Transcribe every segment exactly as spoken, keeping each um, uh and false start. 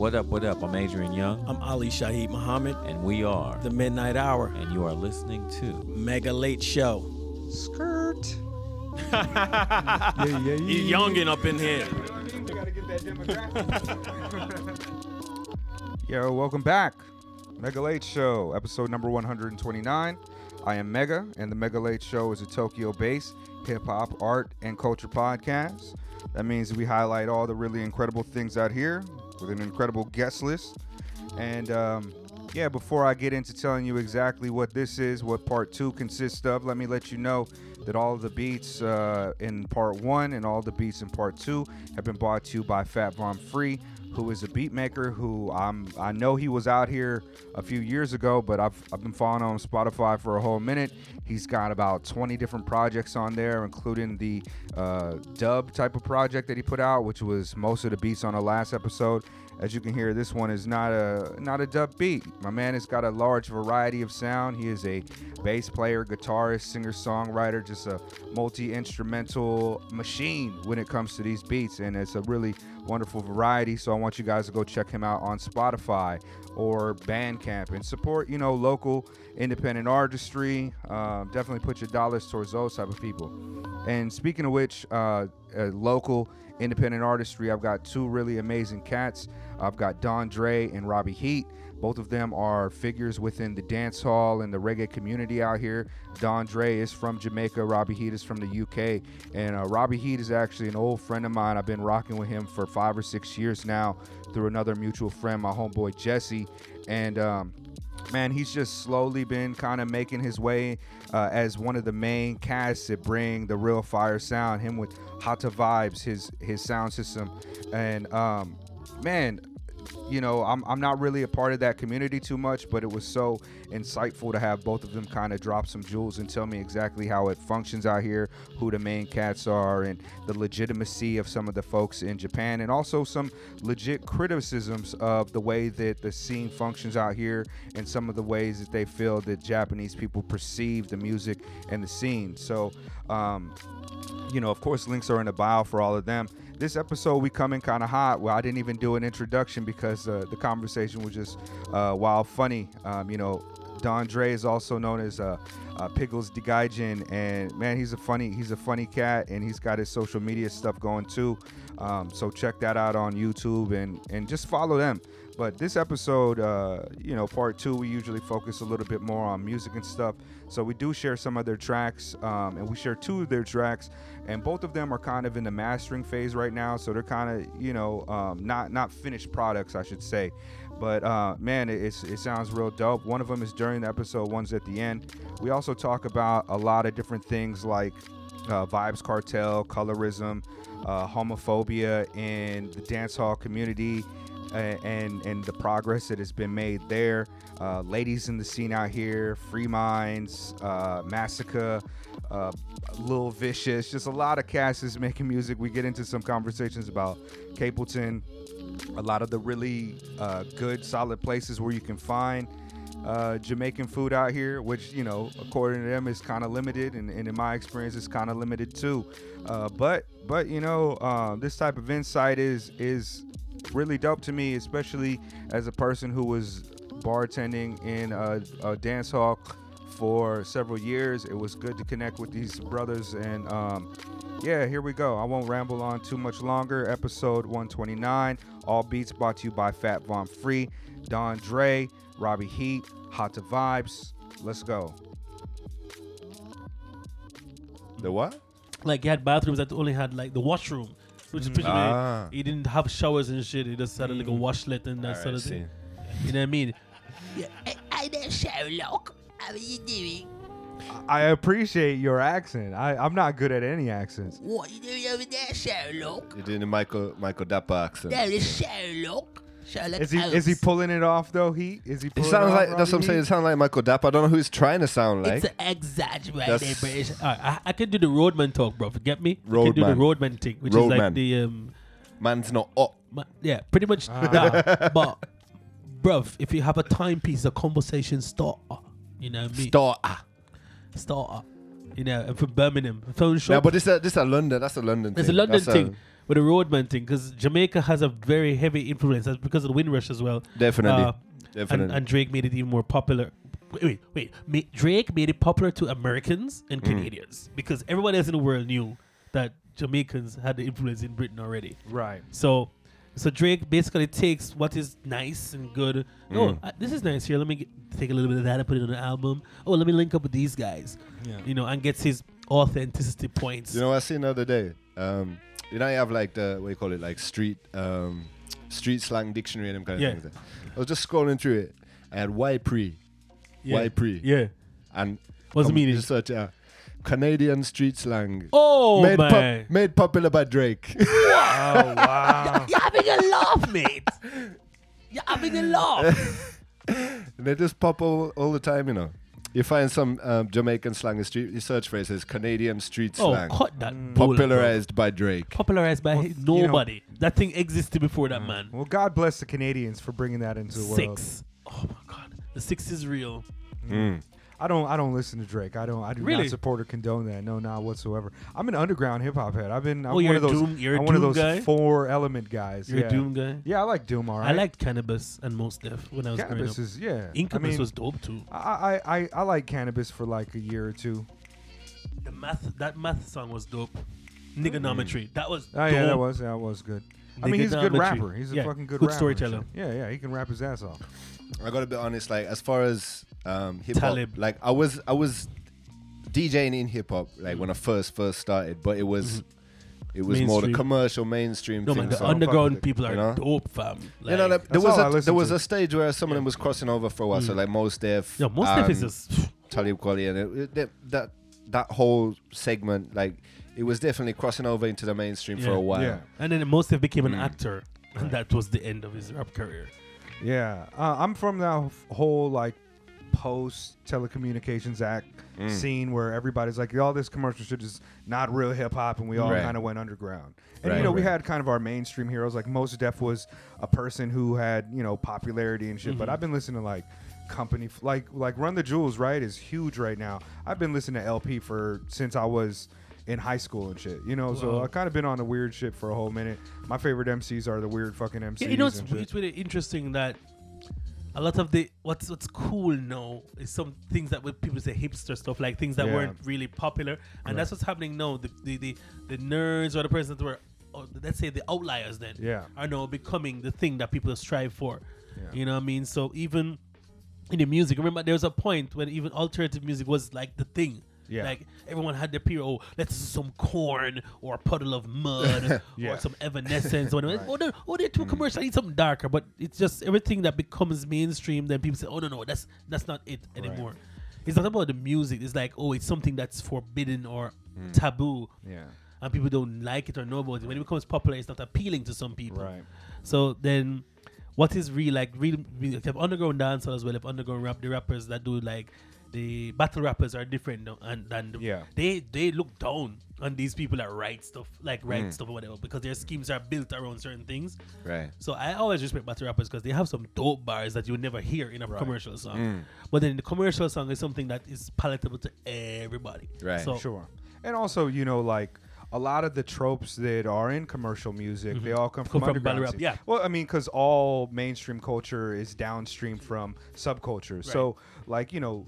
What up, what up? I'm Adrian Young. I'm Ali Shaheed Muhammad. And we are The Midnight Hour. And you are listening to Mega Late Show. Skirt. yeah, yeah, yeah. He's youngin' up in here. You gotta get that demographic. Yo, welcome back. Mega Late Show, episode number one hundred twenty-nine. I am Mega, and the Mega Late Show is a Tokyo-based hip-hop, art, and culture podcast. That means we highlight all the really incredible things out here with an incredible guest list. And um, yeah, before I get into telling you exactly what this is, what part two consists of, let me let you know that all of the beats uh, in part one and all the beats in part two have been brought to you by Fat Bomb Free, who is a beat maker who I'm, I know he was out here a few years ago, but I've, I've been following on Spotify for a whole minute. He's got about twenty different projects on there, including the uh, dub type of project that he put out, which was most of the beats on the last episode. As you can hear, this one is not a not a dub beat. My man has got a large variety of sound. He is a bass player, guitarist, singer-songwriter, just a multi-instrumental machine when it comes to these beats, and it's a really wonderful variety. So I want you guys to go check him out on Spotify or Bandcamp and support, you know, local independent artistry. Uh, definitely put your dollars towards those type of people. And speaking of which, uh, uh, local independent artistry, I've got two really amazing cats. I've got Don Dre and Robbie Heat. Both of them are figures within the dance hall and the reggae community out here. Don Dre is from Jamaica. Robbie Heat is from the U K. And uh, Robbie Heat is actually an old friend of mine. I've been rocking with him for five or six years now through another mutual friend, my homeboy Jesse. And um, man, he's just slowly been kind of making his way uh, as one of the main casts that bring the real fire sound. Him with Hotta Vybz, his his sound system. And um, man, you know, I'm I'm not really a part of that community too much, but it was so insightful to have both of them kind of drop some jewels and tell me exactly how it functions out here, who the main cats are, and the legitimacy of some of the folks in Japan, and also some legit criticisms of the way that the scene functions out here and some of the ways that they feel that Japanese people perceive the music and the scene. So, um, you know, of course, links are in the bio for all of them. This episode, we come in kind of hot. Well, I didn't even do an introduction because uh, the conversation was just uh, wild funny. Um, you know, Don Dre is also known as uh, uh, Pickles the Gaijin, and man, he's a funny, he's a funny cat, and he's got his social media stuff going too. Um, so check that out on YouTube and and just follow them. But this episode, uh, you know, part two, we usually focus a little bit more on music and stuff. So we do share some of their tracks, um, and we share two of their tracks, and both of them are kind of in the mastering phase right now. So they're kind of, you know, um, not not finished products, I should say. But uh, man, it, it's, it sounds real dope. One of them is during the episode, one's at the end. We also talk about a lot of different things like uh, Vybz Kartel, colorism, uh, homophobia in the dancehall community. And and the progress that has been made there, uh, ladies in the scene out here, Free Minds, uh, Masicka, uh, Lil Vicious, just a lot of cats is making music. We get into some conversations about Capleton, a lot of the really uh, good, solid places where you can find uh, Jamaican food out here, which, you know, according to them is kind of limited, and, and in my experience, it's kind of limited too. Uh, but but you know, uh, this type of insight is is. really dope to me, especially as a person who was bartending in a, a dance hall for several years. It was good to connect with these brothers, and um, yeah, here we go. I won't ramble on too much longer. Episode one twenty-nine, all beats brought to you by Fat Von Free, Don Dre, Robbie Heat, Hotta Vybz. Let's go. The what? Like, you had bathrooms that only had like the washroom. Which is pretty ah. He didn't have showers and shit. He just had like a washlet and that sort of thing. You know what I mean? Yeah, I, I don't Sherlock. How are you doing? I appreciate your accent. I, I'm not good at any accents. What are you doing over there, Sherlock? You're doing a Michael Michael Dapper accent. That is Sherlock. Sherlock is he Holmes. Is he pulling it off though? He is he. Pulling it sounds it off, like Robbie? That's what I'm saying. It sounds like Michael Dapper. I don't know who he's trying to sound like. It's exaggerated British. Right, I, I can do the roadman talk, bro. Forget me. Roadman. I can do the roadman thing, which road is like man. the um, man's not up. Ma- yeah, pretty much ah. that. But, bro, if you have a timepiece, the conversation starter. You know what I mean? Starter. Starter. You know, I'm from Birmingham. Phone shop. No, but this is this a London. That's a London. It's thing. It's a London that's thing a with a roadman thing, because Jamaica has a very heavy influence. That's because of the Windrush as well. Definitely. Uh, Definitely. And, and Drake made it even more popular. Wait, wait, wait. Drake made it popular to Americans and Canadians mm. because everyone else in the world knew that Jamaicans had the influence in Britain already. Right. So, so Drake basically takes what is nice and good. Mm. Oh, uh, this is nice here. Let me get, take a little bit of that and put it on an album. Oh, let me link up with these guys. Yeah. You know, and gets his authenticity points. You know, I seen the other day. Um, you know, you have like the what do you call it, like street, um, street slang dictionary and them kind yeah. of things. I was just scrolling through it. I had Y pre. Yeah. Y P. Yeah. And what's the meaning? Research, uh, Canadian street slang. Oh, made man. Pop- made popular by Drake. Wow, wow. You're having a laugh, mate. You're having a laugh. They just pop all, all the time, you know. You find some um, Jamaican slang, a street, you search phrases, Canadian street oh, slang. Oh, cut that mm. popularized by Drake. Popularized by well, his, nobody. You know, that thing existed before mm. that man. Well, God bless the Canadians for bringing that into the world. Six. Oh, my God. The six is real. Mm. I don't. I don't listen to Drake. I don't. I do really? not support or condone that. No, not whatsoever. I'm an underground hip hop head. I've been. I'm oh, one you're of those. Doom, you're I'm a one doom of those guy? four element guys. You're yeah. a Doom guy. Yeah, I like Doom. All right. I liked Canibus and Mos Def when I was Canibus growing is, up. Yeah. Incubus I mean, was dope too. I, I I I like Canibus for like a year or two. The math that math song was dope. Nigonometry. Mm. That was. Oh dope. yeah, that was that was good. I mean, he's a good rapper. He's a yeah, fucking good, good rapper. Good storyteller. Yeah, yeah, he can rap his ass off. I gotta be honest, like as far as um, hip hop, like I was, I was DJing in hip hop, like mm-hmm. when I first first started, but it was, mm-hmm. it was mainstream. more the commercial mainstream. No, thing, man, the so underground people are you know? dope, fam. Like, you know, like, there was a, there to. was a stage where some yeah. of them was crossing over for a while, mm-hmm. so like Mos Def, no, Mos Def is just Talib Kweli, and it, it, that that whole segment, like it was definitely crossing over into the mainstream yeah. for a while. Yeah. And then Mos Def became mm. an actor, right. and that was the end of his rap career. Yeah, uh, I'm from that whole like post telecommunications act mm. scene where everybody's like, all this commercial shit is not real hip hop, and we all right. kind of went underground. And right, you know, right. we had kind of our mainstream heroes. Like Mos Def was a person who had you know popularity and shit. Mm-hmm. But I've been listening to like company f- like like Run the Jewels, right, is huge right now. I've been listening to L P for since I was in high school and shit, you know. Whoa. So I kind of been on the weird shit for a whole minute. My favorite M Cs are the weird fucking M Cs. Yeah, you know, it's, it's really interesting that a lot of the what's what's cool now is some things that would people say hipster stuff, like things that yeah. weren't really popular, and right. that's what's happening now. The the the, the nerds or the persons that were, oh, let's say, the outliers then, yeah, are now becoming the thing that people strive for. Yeah. You know what I mean? So even in the music, remember there was a point when even alternative music was like the thing. Yeah. Like everyone had their period. Oh, let's some corn or a puddle of mud yeah. or some Evanescence. Or right. oh, they're, oh, they're too mm. commercial. I need something darker. But it's just everything that becomes mainstream. Then people say, oh no, no, that's that's not it anymore. Right. It's not about the music. It's like, oh, it's something that's forbidden or mm. taboo. Yeah. And people don't like it or know about it. When it becomes popular, it's not appealing to some people. Right. So then, what is real? Like real, real if you have underground dancers as well. If underground rap, the rappers that do like. The battle rappers are different, no, and, and yeah. they they look down on these people that write stuff, like write mm. stuff or whatever, because their schemes are built around certain things. Right. So I always respect battle rappers because they have some dope bars that you would never hear in a right. commercial song. Mm. But then the commercial song is something that is palatable to everybody. Right. So sure. And also, you know, like a lot of the tropes that are in commercial music, mm-hmm. they all come, come from, from underground. Rap, yeah. Well, I mean, because all mainstream culture is downstream from subculture. Right. So, like, you know.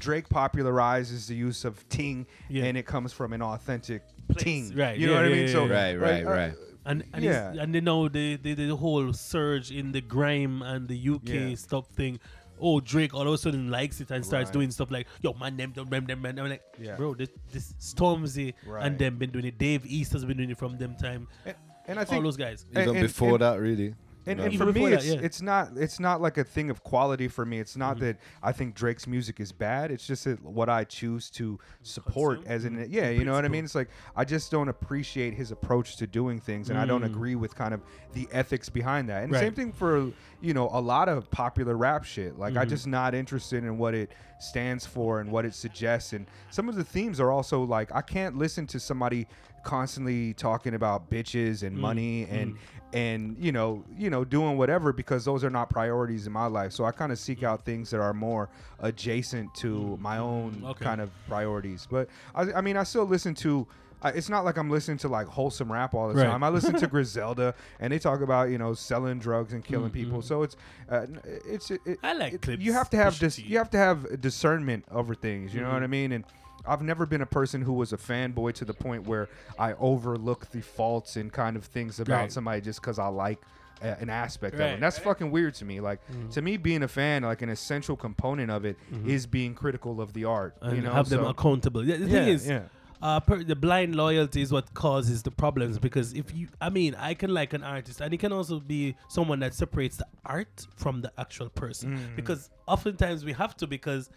Drake popularizes the use of ting, yeah. and it comes from an authentic place. ting. Right. You yeah, know what yeah, I mean? Yeah, so right, right, right. right. And and, yeah. and you know the, the the whole surge in the grime and the U K yeah. stuff thing. Oh, Drake all of a sudden likes it and starts right. doing stuff like, yo, man, them, them, them, them. I'm like, yeah. bro, this, this Stormzy right. and them been doing it. Dave East has been doing it from them time. And, and I think all those guys. Even and, and, before and, that, really. And, no. and for me, it's, that, yeah. it's not it's not like a thing of quality for me. It's not mm-hmm. that I think Drake's music is bad. It's just that what I choose to support Consume? as an yeah, you know what I mean. It's like I just don't appreciate his approach to doing things, and mm. I don't agree with kind of the ethics behind that. And right. same thing for you know a lot of popular rap shit. Like mm-hmm. I'm just not interested in what it stands for and what it suggests, and some of the themes are also like I can't listen to somebody constantly talking about bitches and mm. money and mm. and you know you know doing whatever, because those are not priorities in my life. So I kind of seek out things that are more adjacent to my own okay. kind of priorities. But I, I mean, I still listen to. It's not like I'm listening to like wholesome rap all the right. time. I listen to Griselda, and they talk about you know selling drugs and killing mm-hmm. people. So it's uh, it's it, it, I like it, clips. You have to have dis- you have to have discernment over things. You mm-hmm. know what I mean? And I've never been a person who was a fanboy to the point where I overlook the faults and kind of things about right. somebody just because I like a, an aspect right. of it. And that's right. fucking weird to me. Like mm-hmm. to me, being a fan, like an essential component of it, mm-hmm. is being critical of the art. And you know, have so, them accountable. The thing yeah, is. Yeah. Uh, per, the blind loyalty is what causes the problems, because if you, I mean, I can like an artist, and it can also be someone that separates the art from the actual person, mm. because oftentimes we have to, because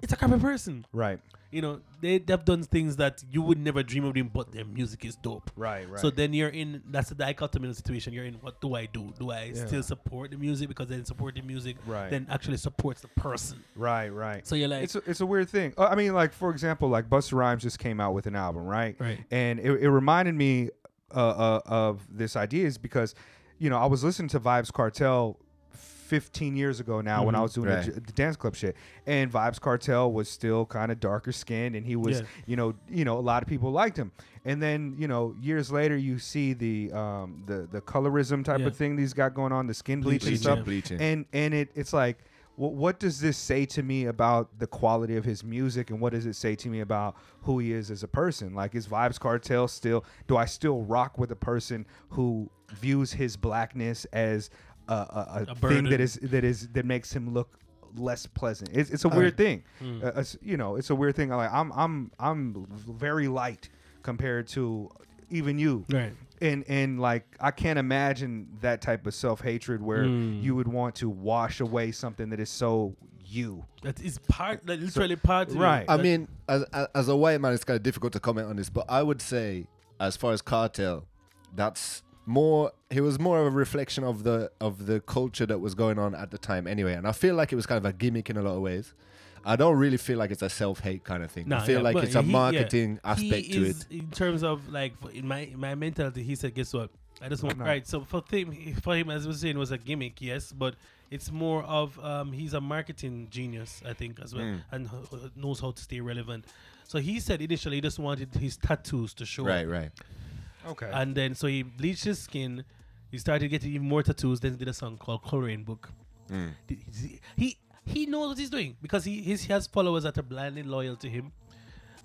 it's a crappy person, right? You know, they have done things that you would never dream of doing, but their music is dope, right? Right. So then you're in that's a dichotomy situation. You're in, what do I do? Do I yeah. still support the music? Because then supporting music, right. then actually supports the person, right? Right. So you're like, it's a, it's a weird thing. Uh, I mean, like for example, like Busta Rhymes just came out with an album, right? Right. And it, it reminded me uh, uh, of this idea is because, you know, I was listening to Vybz Kartel fifteen years ago now, mm-hmm. when I was doing right. the, the dance club shit, and Vybz Kartel was still kind of darker skinned, and he was, yeah. you know, you know, a lot of people liked him. And then, you know, years later, you see the um, the the colorism type yeah. of thing he's got going on, the skin bleaching, bleaching stuff, yeah. bleaching. and and it it's like, well, what does this say to me about the quality of his music, and what does it say to me about who he is as a person? Like, is Vybz Kartel still? Do I still rock with a person who views his blackness as Uh, a, a, a thing that is that is that makes him look less pleasant? It's, it's a weird uh, thing, mm. uh, it's, you know. It's a weird thing. Like I'm I'm I'm very light compared to even you, right? And and like I can't imagine that type of self-hatred where mm. you would want to wash away something that is so you. That is part. That literally so, part. Right. I mean, as as a white man, it's kind of difficult to comment on this, but I would say, as far as Kartel, that's. More, it was more of a reflection of the of the culture that was going on at the time, anyway. And I feel like it was kind of a gimmick in a lot of ways. I don't really feel like it's a self-hate kind of thing. No, I feel yeah, like it's a he, marketing yeah. aspect he to is, it. In terms of like in my in my mentality, he said, "Guess what? I just want no. right." So for him, for him, as I was saying, it was a gimmick, yes, but it's more of um, he's a marketing genius, I think, as well, mm. and h- knows how to stay relevant. So he said initially he just wanted his tattoos to show. Right, right. Okay. And then so he bleached his skin. He started getting even more tattoos. Then he did a song called Coloring Book. Mm. He, he he knows what he's doing, because he his, he has followers that are blindly loyal to him,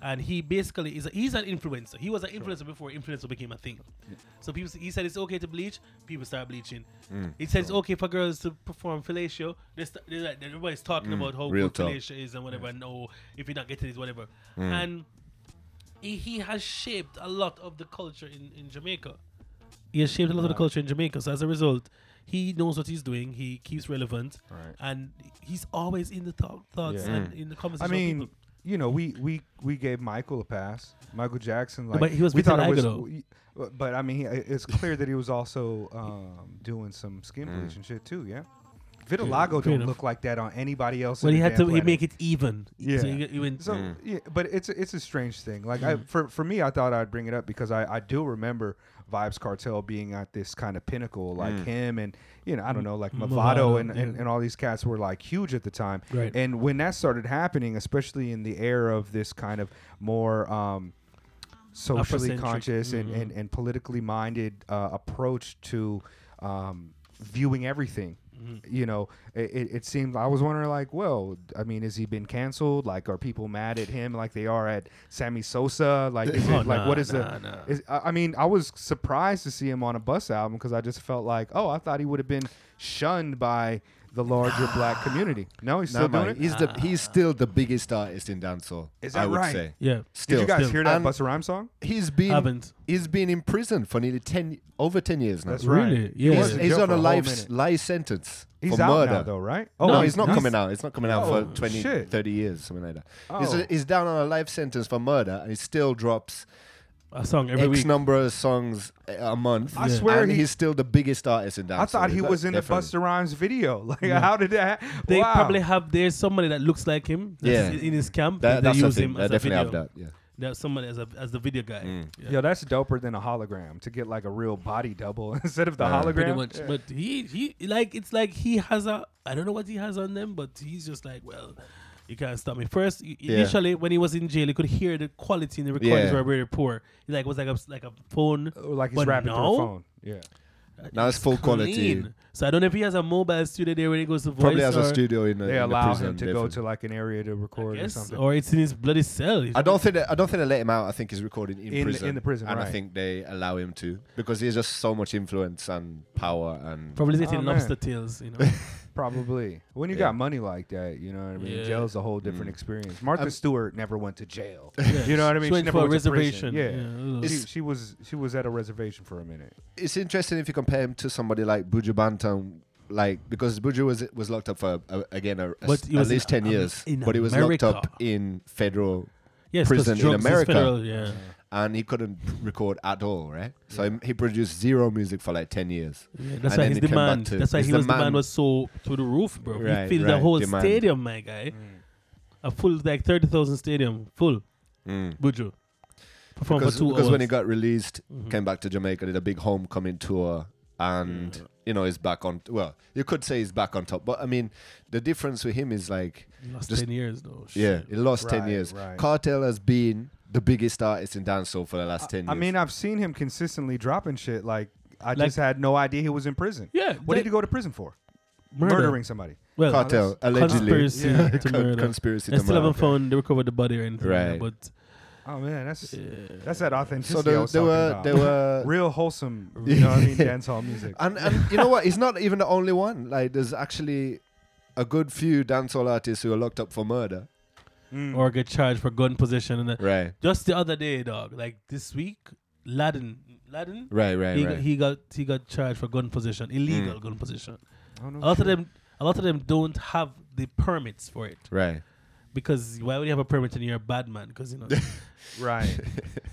and he basically is a, he's an influencer. He was an influencer sure. before influencer became a thing. Yeah. So people he said it's okay to bleach. People start bleaching. Mm. He said sure. it's okay for girls to perform fellatio. They're st- they're like, everybody's talking mm. about how good fellatio is and whatever. Yes. No, if you're not getting it, whatever. Mm. And he has shaped a lot of the culture in, in Jamaica. He has shaped a lot right. of the culture in Jamaica. So as a result, he knows what he's doing. He keeps relevant. Right. And he's always in the th- thoughts yeah. and in the conversation I mean, with people. You know, we, we, we gave Michael a pass. Michael Jackson. Like, but he was we thought it was, But, I mean, he, it's clear that he was also um, doing some skin mm. bleach and shit, too, yeah? Vitiligo don't enough. Look like that on anybody else. Well, in he the had to he make it even. Yeah. So, you, you so mm. yeah, but it's a, it's a strange thing. Like mm. I, for for me, I thought I'd bring it up because I, I do remember Vybz Kartel being at this kind of pinnacle, like mm. him and you know I don't know like Movado, Movado and, yeah. and and all these cats were like huge at the time. Right. And when that started happening, especially in the era of this kind of more. Um, socially conscious mm-hmm. and, and, and politically minded uh, approach to um, viewing everything. Mm-hmm. You know, it, it seemed I was wondering like, well, I mean, has he been canceled? Like, are people mad at him like they are at Sammy Sosa? Like, is oh, it, like nah, what is nah, the? Nah. Is, I mean, I was surprised to see him on a Bus album because I just felt like, oh, I thought he would have been shunned by the larger black community. No, he's still nah, doing man. It. He's nah. the he's still the biggest artist in dancehall. Is that I would right? Say. Yeah. Still. Did you guys still. Hear that Busta Rhymes song? He's been Haven't. He's been in prison for nearly ten over ten years now. That's right. Really? Yeah. He's, he's on a life life sentence. He's for out murder. Now though, right? Oh, no, no he's, he's not he's, coming out. It's not coming out oh, for twenty, shit. thirty years, something like that. Oh. He's, a, he's down on a life sentence for murder, and he still drops a song every X week. Number of songs a month. I yeah. swear, and he, he's still the biggest artist in that. I thought he was That's in definitely. the Busta Rhymes video. Like, yeah. how did that? Ha- they wow. probably have there's somebody that looks like him. That's yeah. in his camp. That, and they use him. As I definitely a video. Have that. Yeah. that someone as a as the video guy. Mm. Yeah. Yo, that's doper than a hologram, to get like a real body double instead of the uh, hologram. Pretty much. Yeah. But he he like it's like he has a I don't know what he has on them, but he's just like, well, you can't stop me. First, yeah. initially when he was in jail, you could hear the quality in the recordings yeah. were very poor. He like was like a like a phone, like he's rapping now, through a phone. Yeah. Now it's full clean. Quality. So I don't know if he has a mobile studio there when he goes to voice. Probably has a studio in the They in allow the prison, him to definitely. go to like an area to record guess, or something. Or it's in his bloody cell. He's I don't think they, I don't think they let him out. I think he's recording in, in prison. In the prison, and right. I think they allow him to because he has just so much influence and power and probably sitting oh, lobster tails, you know. Probably. When you yeah. got money like that, you know what I mean? Yeah. Jail's a whole different mm. experience. Martha I'm Stewart never went to jail. Yeah. You know what I mean? She went she never for a reservation. Yeah. yeah. She, she was she was at a reservation for a minute. It's interesting if you compare him to somebody like Buju Banton, like because Buju was was locked up for, a, a, again, a, a s- at least ten years. But he was America. locked up in federal yes, prison in America. Federal, yeah. And he couldn't record at all, right? Yeah. So he produced zero music for like ten years. Yeah, that's why his demand. That's why he was demand was so to the roof, bro. Right, he filled right, the whole demand. stadium, my guy. Mm. A full like thirty thousand stadium, full. Mm. Buju. Performed because, for two because hours. when he got released, mm-hmm. came back to Jamaica, did a big homecoming tour, and mm. you know he's back on. T- well, you could say he's back on top, but I mean the difference with him is like he lost just, ten years though. Shit. Yeah, he lost right, ten years. Right. Kartel has been the biggest artist in dancehall for the last ten years. I mean, I've seen him consistently dropping shit. Like, I like, just had no idea he was in prison. Yeah. What like, did he go to prison for? Murder. Murdering somebody. Well, Kartel, allegedly. Conspiracy yeah. to murder. Conspiracy to murder. They still haven't found, they recovered the body or anything. Right. But oh, man, that's yeah. that's that authenticity. So there, I was there were, about. there were real wholesome, you know what I mean, dancehall music. And, and you know what? He's not even the only one. Like, there's actually a good few dancehall artists who are locked up for murder. Mm. Or get charged for gun possession. And right. Just the other day, dog, like this week, Laden, Laden, right, right, he, right. Got, he got he got charged for gun possession, illegal mm. gun possession. Oh, no a lot shit. of them, a lot of them don't have the permits for it, right? Because why would you have a permit and you're a bad man? Because you know, right?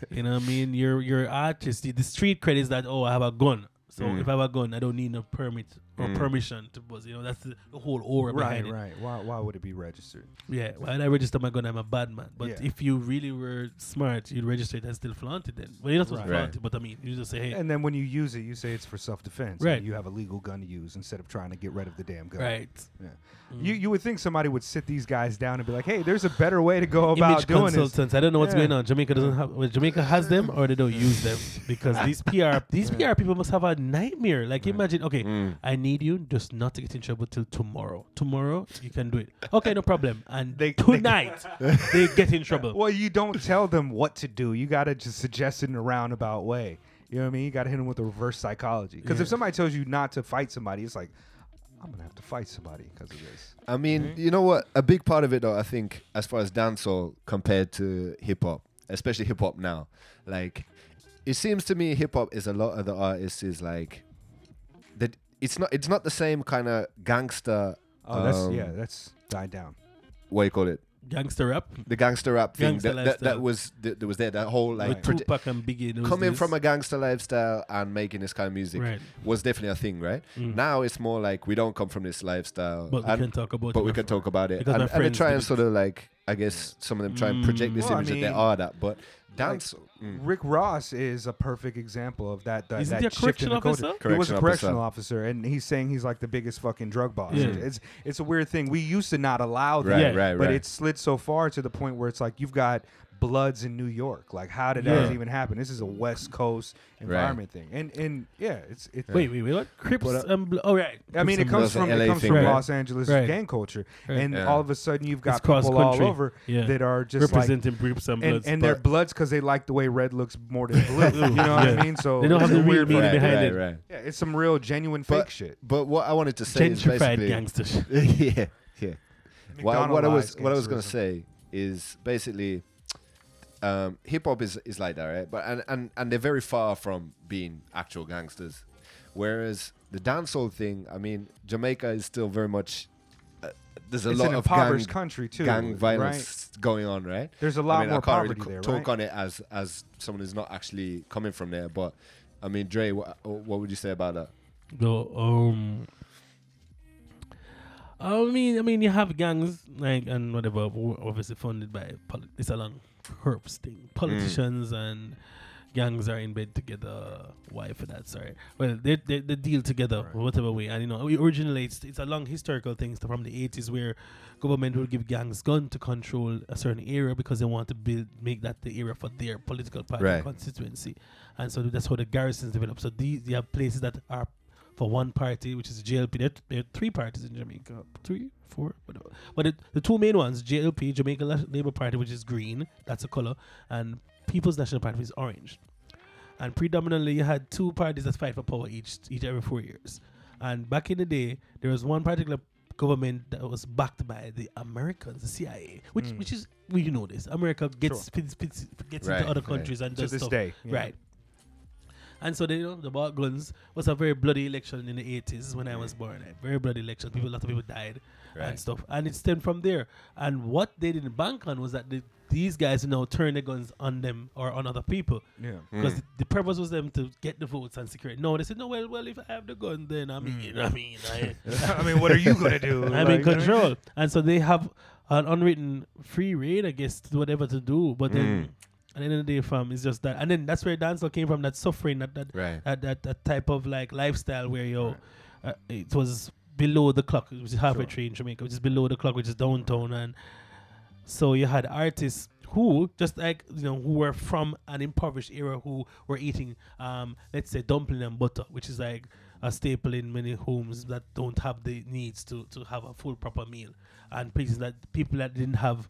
You know what I mean? You're you're artist. The, the street cred is that oh, I have a gun. So mm. if I have a gun, I don't need no permit or mm. permission to buzz. You know, that's the, the whole aura right, behind it. Right, right. Why, why would it be registered? Yeah, why would I register my gun? I'm a bad man. But yeah. if you really were smart, you'd register it and still flaunt it then. Well, you're not supposed right. to flaunt it, but I mean, you just say, hey. And then when you use it, you say it's for self-defense. Right. And you have a legal gun to use instead of trying to get rid of the damn gun. Right. Yeah. Mm. You you would think somebody would sit these guys down and be like, hey, there's a better way to go about Image doing consultants. this. I don't know what's yeah. going on. Jamaica doesn't have, well, Jamaica has them or they don't use them because these P R these yeah. P R people must have a nightmare. Like right. imagine, okay, mm. I need you just not to get in trouble till tomorrow. Tomorrow you can do it. Okay, no problem. And they, tonight they, they get in trouble. Well, you don't tell them what to do. You gotta just suggest it in a roundabout way. You know what I mean? You gotta hit them with a reverse psychology. Because yeah. if somebody tells you not to fight somebody, it's like I'm gonna have to fight somebody because of this. I mean, mm-hmm. you know what? A big part of it, though, I think, as far as dancehall compared to hip hop, especially hip hop now, like. It seems to me hip hop is a lot of the artists is like that. It's not. It's not the same kind of gangster. Oh, um, that's yeah. That's died down. What do you call it? Gangster rap. The gangster rap thing gangster that, that, that was that, that was there. That whole like right. Tupac and Biggie. Those coming days. From a gangster lifestyle and making this kind of music right. was definitely a thing, right? Mm. Now it's more like we don't come from this lifestyle, but we can talk about. But it we can talk about it, and, and they try and sort of like I guess some of them try mm. and project this well, image I mean, that they are that, but. Dance. Like mm. Rick Ross is a perfect example of that. Th- that shift in the code. He was a correctional officer, and he's saying he's like the biggest fucking drug boss. Yeah. It's it's a weird thing. We used to not allow that, right, right, but right. it slid so far to the point where it's like you've got Bloods in New York. Like, how did yeah. that even happen? This is a West Coast environment right. thing, and and yeah, it's it's. Wait, like, wait, wait, what? Crips and bl- oh right. I mean, it comes from it comes from right. Los Angeles right. gang culture, right. and yeah. all of a sudden you've got it's people all over yeah. that are just representing like, Crips and, and Bloods, and they're Bloods. Because they like the way red looks more than blue. You know what yeah. I mean? So they don't have the weird meaning right, behind right, it. Right. Yeah, it's some real genuine but, fake shit. But what I wanted to say gentrified is basically gangster shit. yeah, yeah. What, what I was what I was gonna say is basically um, hip hop is, is like that, right? But and, and and they're very far from being actual gangsters. Whereas the dancehall thing, I mean, Jamaica is still very much. There's a it's lot an of impoverished gang, country too, gang violence right? going on, right? There's a lot I mean, more I can't poverty really co- there, talk right? on it as as someone who's not actually coming from there. But I mean, Dre, wh- what would you say about that? No, um, I mean, I mean, you have gangs like and whatever, obviously funded by poli- it's a long herps thing. Politicians mm. and gangs are in bed together. Why for that? Sorry. Well, they they, they deal together, right. whatever way. And you know, it originates. It's a long historical thing from the eighties where government would give gangs guns to control a certain area because they want to build, make that the area for their political party right. constituency. And so that's how the garrisons develop. So these they have places that are for one party, which is J L P. There are, th- there are three parties in Jamaica. Three, four, whatever. But it, the two main ones, J L P, Jamaica Labour Party, which is green, that's a color, and People's National Party, which is orange. And predominantly, you had two parties that fight for power each, each every four years. And back in the day, there was one particular government that was backed by the Americans, the C I A, which mm. which is, well, you know this. America gets sure. pits, pits, gets right, into other countries right. and does to this stuff. Day, yeah. Right. And so, they, you know, the bought guns was a very bloody election in the eighties when I was born. A very bloody election. People, a lot of people died right. and stuff. And it stemmed from there. And what they didn't bank on was that the, these guys, you know, turn their guns on them or on other people. Yeah. Because mm. the, the purpose was them to get the votes and secure it. No, they said, no, well, well, if I have the gun, then I mean, mm. you know, I mean, I, I mean, what are you going to do? I'm like, in control. You know? And so, they have an unwritten free rein, I guess, to do whatever to do. But mm. then... And then the day, fam, it's just that. And then that's where dancehall came from, that suffering, that that, right. that, that, that type of like lifestyle where yo, right. uh, it was below the clock, which is halfway sure. tree in Jamaica, which is below the clock, which is downtown. And so you had artists who, just like, you know, who were from an impoverished era, who were eating, um, let's say, dumpling and butter, which is like a staple in many homes that don't have the needs to, to have a full proper meal. And places that people that didn't have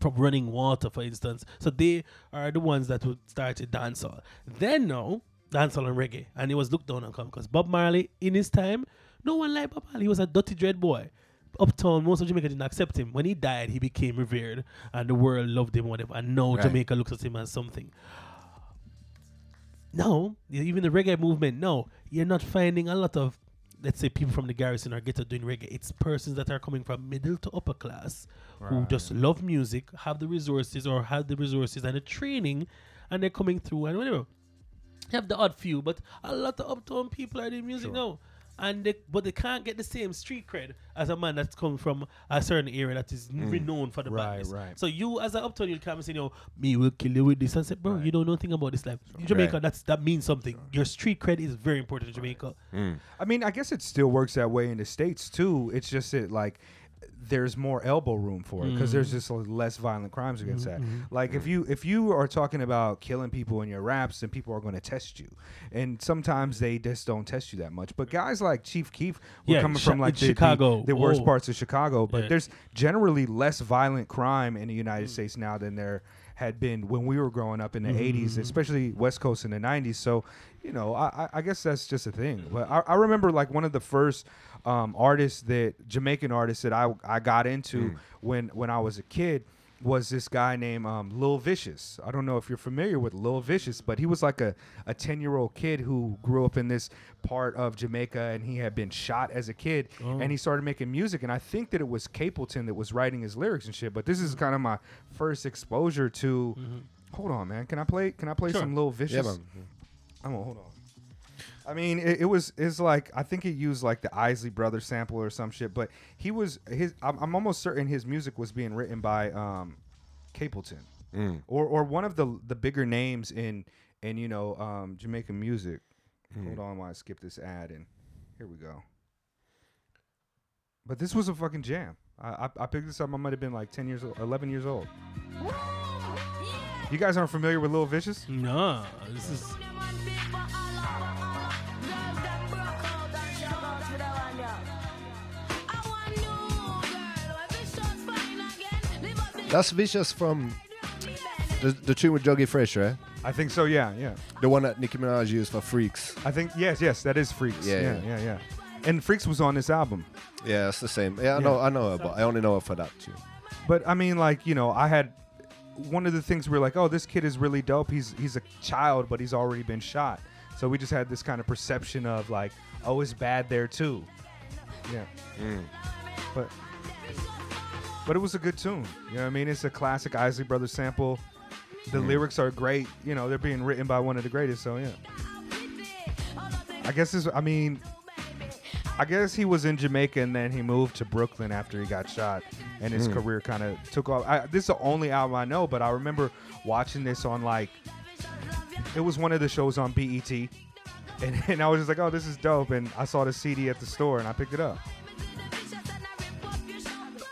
from running water, for instance. So they are the ones that would start a dancehall. Then now, dancehall and reggae. And it was looked down upon because Bob Marley, in his time, no one liked Bob Marley. He was a dirty dread boy. Uptown, most of Jamaica didn't accept him. When he died, he became revered and the world loved him, whatever. And now right. Jamaica looks at him as something. Now, even the reggae movement, now, you're not finding a lot of, let's say, people from the garrison or ghetto doing reggae. It's persons that are coming from middle to upper class right. who just love music, have the resources or have the resources and the training, and they're coming through and whatever. You have the odd few, but a lot of uptown people are doing music sure. now. And they, but they can't get the same street cred as a man that's come from a certain area that is mm. renowned for the right, badness. Right. So you, as an uptown, you'll come and say, you know, me will kill you with this. And say, bro, right. you don't know nothing about this life. Sure. In Jamaica, right. that's, that means something. Sure. Your street cred is very important in Jamaica. Right. Mm. I mean, I guess it still works that way in the States, too. It's just that, like, there's more elbow room for it because mm. there's just less violent crimes against mm-hmm. that. Like mm. if you if you are talking about killing people in your raps, then people are going to test you, and sometimes they just don't test you that much. But guys like Chief Keef were yeah, coming sh- from like the, Chicago, the, the worst parts of Chicago. But yeah. there's generally less violent crime in the United mm. States now than there had been when we were growing up in the mm. eighties, especially West Coast in the nineties. So you know, I, I guess that's just a thing. But I, I remember like one of the first. Um, artists that Jamaican artists that I I got into mm. when when I was a kid was this guy named um, Lil Vicious. I don't know if you're familiar with Lil Vicious, but he was like a a ten year old kid who grew up in this part of Jamaica, and he had been shot as a kid, oh. and he started making music. And I think that it was Capleton that was writing his lyrics and shit. But this is kind of my first exposure to. Mm-hmm. Hold on, man. Can I play? Can I play sure. some Lil Vicious? Yeah, I'm gonna hold on. I mean, it, it was it's like I think he used like the Isley Brothers sample or some shit, but he was his. I'm, I'm almost certain his music was being written by um, Capleton mm. or or one of the the bigger names in in you know um, Jamaican music. Mm. Hold on, while I skip this ad and here we go. But this was a fucking jam. I I, I picked this up. I might have been like ten years old, eleven years old. You guys aren't familiar with Lil Vicious? No, this is. That's Vicious from the, the tune with Joggy Fresh, right? I think so, yeah, yeah. The one that Nicki Minaj used for Freaks. I think, yes, yes, that is Freaks. Yeah, yeah, yeah. yeah, yeah. And Freaks was on this album. Yeah, that's the same. Yeah, I yeah. know I know her, but I only know her for that tune. But, I mean, like, you know, I had... One of the things we were like, oh, this kid is really dope. He's he's a child, but he's already been shot. So we just had this kind of perception of, like, oh, it's bad there, too. Yeah. Mm. But... But it was a good tune. You know what I mean? It's a classic Isley Brothers sample. The mm. lyrics are great. You know, they're being written by one of the greatest. So, yeah. I guess this, I mean, I guess he was in Jamaica and then he moved to Brooklyn after he got shot, and his mm. career kind of took off. I, this is the only album I know, but I remember watching this on like, it was one of the shows on B E T, and, and I was just like, oh, this is dope, and I saw the C D at the store and I picked it up.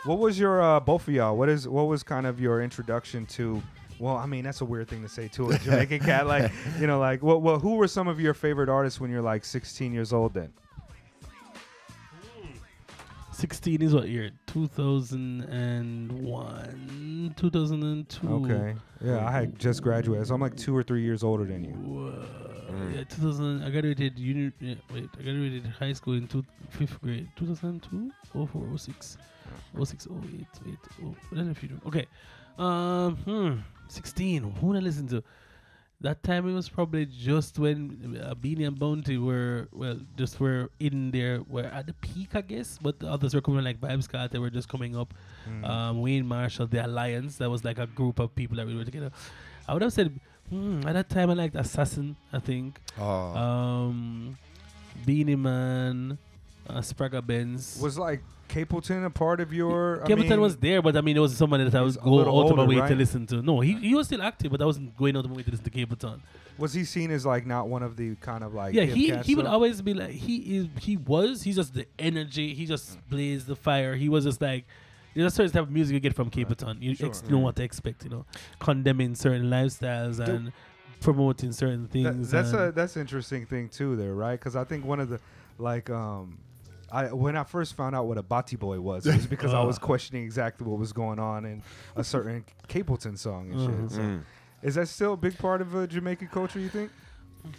What was your, uh, both of y'all, what is what was kind of your introduction to, well, I mean, that's a weird thing to say to a Jamaican cat, like, you know, like, well, well, who were some of your favorite artists when you're like sixteen years old then? sixteen is what year? two thousand one, two thousand two. Okay. Yeah, I had just graduated, so I'm like two or three years older than you. Whoa. Mm. Yeah, two thousand. I graduated uni. Yeah, wait, I graduated high school in two, fifth grade. two thousand two, oh four, oh six, oh six, oh eight, wait, oh, then a few. Okay. Um, hmm, sixteen. Who did I listen to? That time it was probably just when uh, Beanie and Bounty were, well, just were in there, were at the peak, I guess. But the others were coming, like Vybz Kartel, they were just coming up. Mm. Um, Wayne Marshall, The Alliance, that was like a group of people that we were together. I would have said, hmm, at that time I liked Assassin, I think. Oh. Um, Beanie Man, uh, Sprague Benz. Was like Capleton a part of your... I Capleton mean, was there, but I mean, it was someone that I was going out older, of my way right? to listen to. No, he, he was still active, but I wasn't going out of my way to listen to Capleton. Was he seen as like not one of the kind of like... Yeah, he, he would always be like... He is. He was. He's just the energy. He just mm. blaze the fire. He was just like... That's the type of music you get from Capleton. You, sure, ex- yeah. you know what to expect, you know. Condemning certain lifestyles Dude. and promoting certain things. That, that's a that's an interesting thing too there, right? Because I think one of the... like. Um, I, when I first found out what a Batty Boy was, it was because uh. I was questioning exactly what was going on in a certain Capleton song and mm-hmm. shit. So mm. Is that still a big part of uh, Jamaican culture, you think? All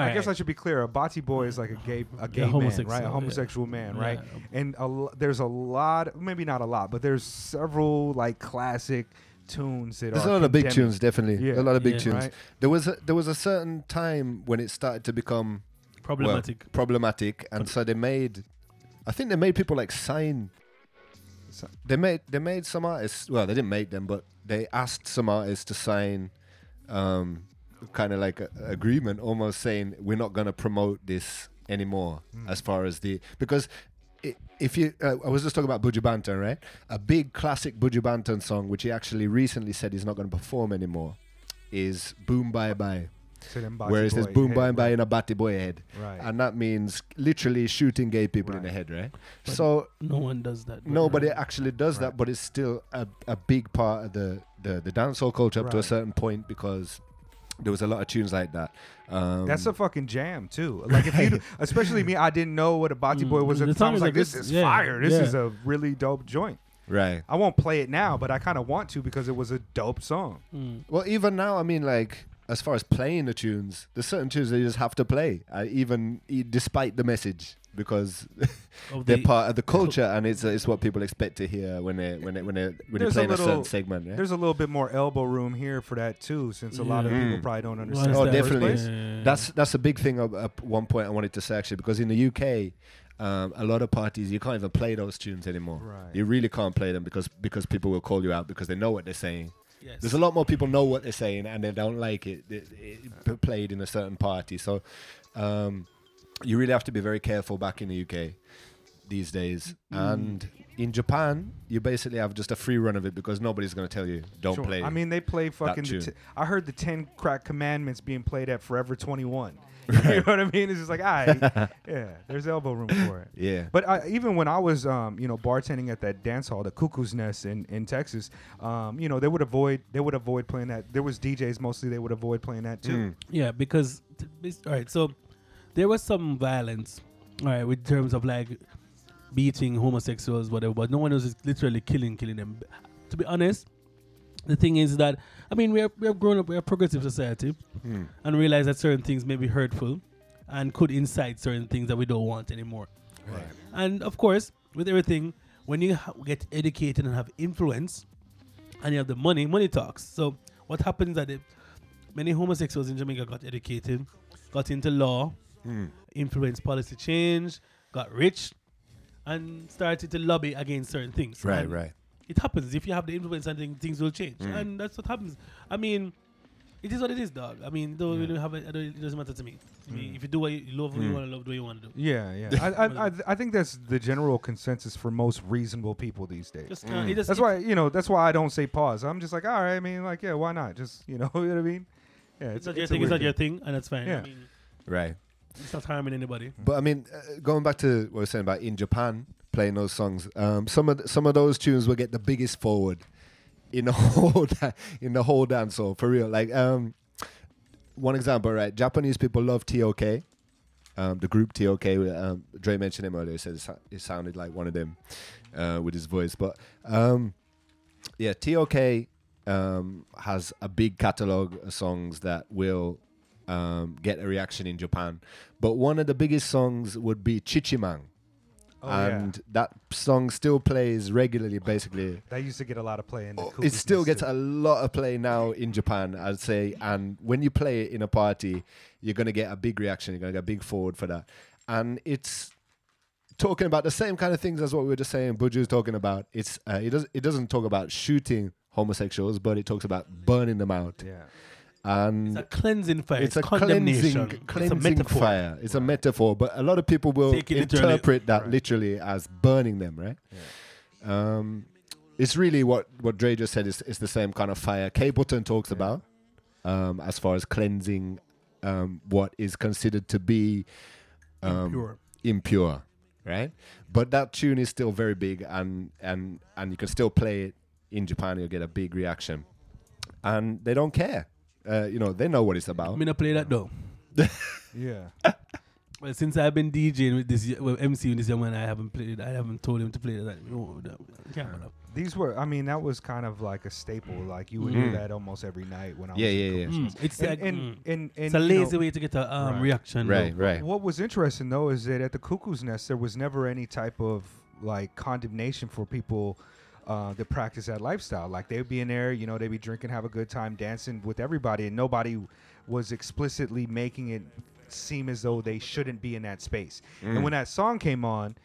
I right. guess I should be clear. A Batty Boy is like a gay a gay yeah, man, right? A homosexual yeah. man, right? Yeah. And a l- there's a lot, maybe not a lot, but there's several like classic tunes that there's are a lot condemning. of big tunes, definitely. Yeah. A lot of big yeah. tunes. Right? There was a, there was a certain time when it started to become problematic. Well, problematic, and okay. so they made... I think they made people like sign. They made they made some artists. Well, they didn't make them, but they asked some artists to sign, um, kind of like an agreement, almost saying we're not gonna promote this anymore. Mm. As far as the because it, if you, uh, I was just talking about Buju Banton, right? A big classic Buju Banton song, which he actually recently said he's not gonna perform anymore, is "Boom Bye Bye." So where it says boom head, by and by in a batty boy head, right? And that means literally shooting gay people right. in the head, right? But so no one does that. Nobody right. actually does right. that, but it's still a, a big part of the the, the dancehall culture up right. to a certain point, because there was a lot of tunes like that. Um, That's a fucking jam too. Like if you, do, especially me, I didn't know what a batty boy was. At the time, I was like, this is yeah, fire. This yeah. is a really dope joint. Right. I won't play it now, but I kind of want to because it was a dope song. Mm. Well, even now, I mean, like. As far as playing the tunes, there's certain tunes that you just have to play, uh, even e- despite the message, because oh, they're the part of the culture, and it's uh, it's what people expect to hear when they when they when they when they're playing a, little, a certain segment. Yeah? There's a little bit more elbow room here for that too, since yeah. a lot of mm. people probably don't understand. Well, oh, definitely. Yeah. That's that's a big thing. At uh, one point, I wanted to say actually, because in the U K. Um, a lot of parties you can't even play those tunes anymore. Right. You really can't play them because because people will call you out because they know what they're saying. Yes. There's a lot more people know what they're saying and they don't like it, it, it played in a certain party. So um, you really have to be very careful back in the U K these days. Mm. And in Japan, you basically have just a free run of it because nobody's going to tell you, don't sure. play I mean, they play fucking... The t- I heard the ten Crack Commandments being played at Forever twenty-one. Right. You know what I mean? It's just like, all right, yeah, there's elbow room for it. Yeah. But I, even when I was, um, you know, bartending at that dance hall, the Cuckoo's Nest in, in Texas, um, you know, they would avoid they would avoid playing that. There was D Js mostly, they would avoid playing that too. Mm. Yeah, because, t- all right, so there was some violence, all right, with terms of like beating homosexuals, whatever, but no one was just literally killing, killing them. To be honest, the thing is that, I mean, we have, we have grown up, we're a progressive society mm. and realize that certain things may be hurtful and could incite certain things that we don't want anymore. Right. And of course, with everything, when you ha- get educated and have influence and you have the money, money talks. So what happens is that many homosexuals in Jamaica got educated, got into law, mm. influenced policy change, got rich, and started to lobby against certain things. Right, and right. It happens. If you have the influence and things will change. Mm. And that's what happens. I mean, It is what it is, dog. I mean, though yeah. we don't have it, it doesn't matter to me. I mean, mm. if you do what you love, what mm. you want to love, do what you want to do. Yeah, yeah. I, I, I, I think that's the general consensus for most reasonable people these days. Just, uh, mm. it just, that's it, why, you know, that's why I don't say pause. I'm just like, all right, I mean, like, yeah, why not? Just, you know, you know what I mean? Yeah, it's, it's not your it's thing. It's not your thing, and that's fine. Yeah. I mean, right. It's not harming anybody. But I mean, uh, going back to what I was saying about in Japan playing those songs, um, some of th- some of those tunes will get the biggest forward. In the whole, da- in the whole dance hall, for real. Like, um, one example, right? Japanese people love T O K Um, the group T O K Um, Dre mentioned him earlier. Said it, so- it sounded like one of them uh, with his voice. But um, yeah, T O K um, has a big catalog of songs that will um, get a reaction in Japan. But one of the biggest songs would be Chichimang. Oh, and yeah. that song still plays regularly, basically. That used to get a lot of play in the oh, It still gets too. a lot of play now in Japan, I'd say. And when you play it in a party, you're going to get a big reaction. You're going to get a big forward for that. And it's talking about the same kind of things as what we were just saying Buju's talking about. It's uh, it, does, it doesn't talk about shooting homosexuals, but it talks about burning them out. Yeah. And it's a cleansing fire. It's, it's a condemnation. Cleansing, cleansing it's a metaphor. fire. It's right. a metaphor, but a lot of people will interpret that right. literally as burning them, right? Yeah. Um, it's really what, what Dre just said is, is the same kind of fire Capleton talks yeah. about um, as far as cleansing um, what is considered to be um, impure. impure, right? But that tune is still very big, and, and, and you can still play it in Japan. You'll get a big reaction. And they don't care. Uh, you know, they know what it's about. I'm going to play that though. yeah. Well, since I've been DJing with this, well, MCing this young man, I haven't played it. I haven't told him to play that. Oh, no. yeah. These were, I mean, that was kind of like a staple. Like you would mm. do that almost every night when I yeah, was yeah, yeah. Mm. It's and, like, and, mm. and, and, and, it's a lazy know, way to get a um, right. reaction. Right, though. right. What was interesting though is that at the Cuckoo's Nest, there was never any type of like condemnation for people Uh, that practice that lifestyle. Like they'd be in there, you know, they'd be drinking, have a good time, dancing with everybody, and nobody was explicitly making it seem as though they shouldn't be in that space. Mm. And when that song came on,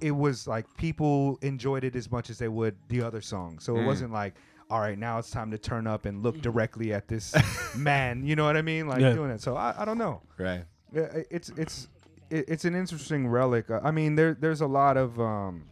it was like people enjoyed it as much as they would the other song. So mm. it wasn't like, all right, now it's time to turn up and look directly at this man. You know what I mean? Like yeah. doing it. So I, I don't know. Right. It's it's it's an interesting relic. I mean, there there's a lot of. Um,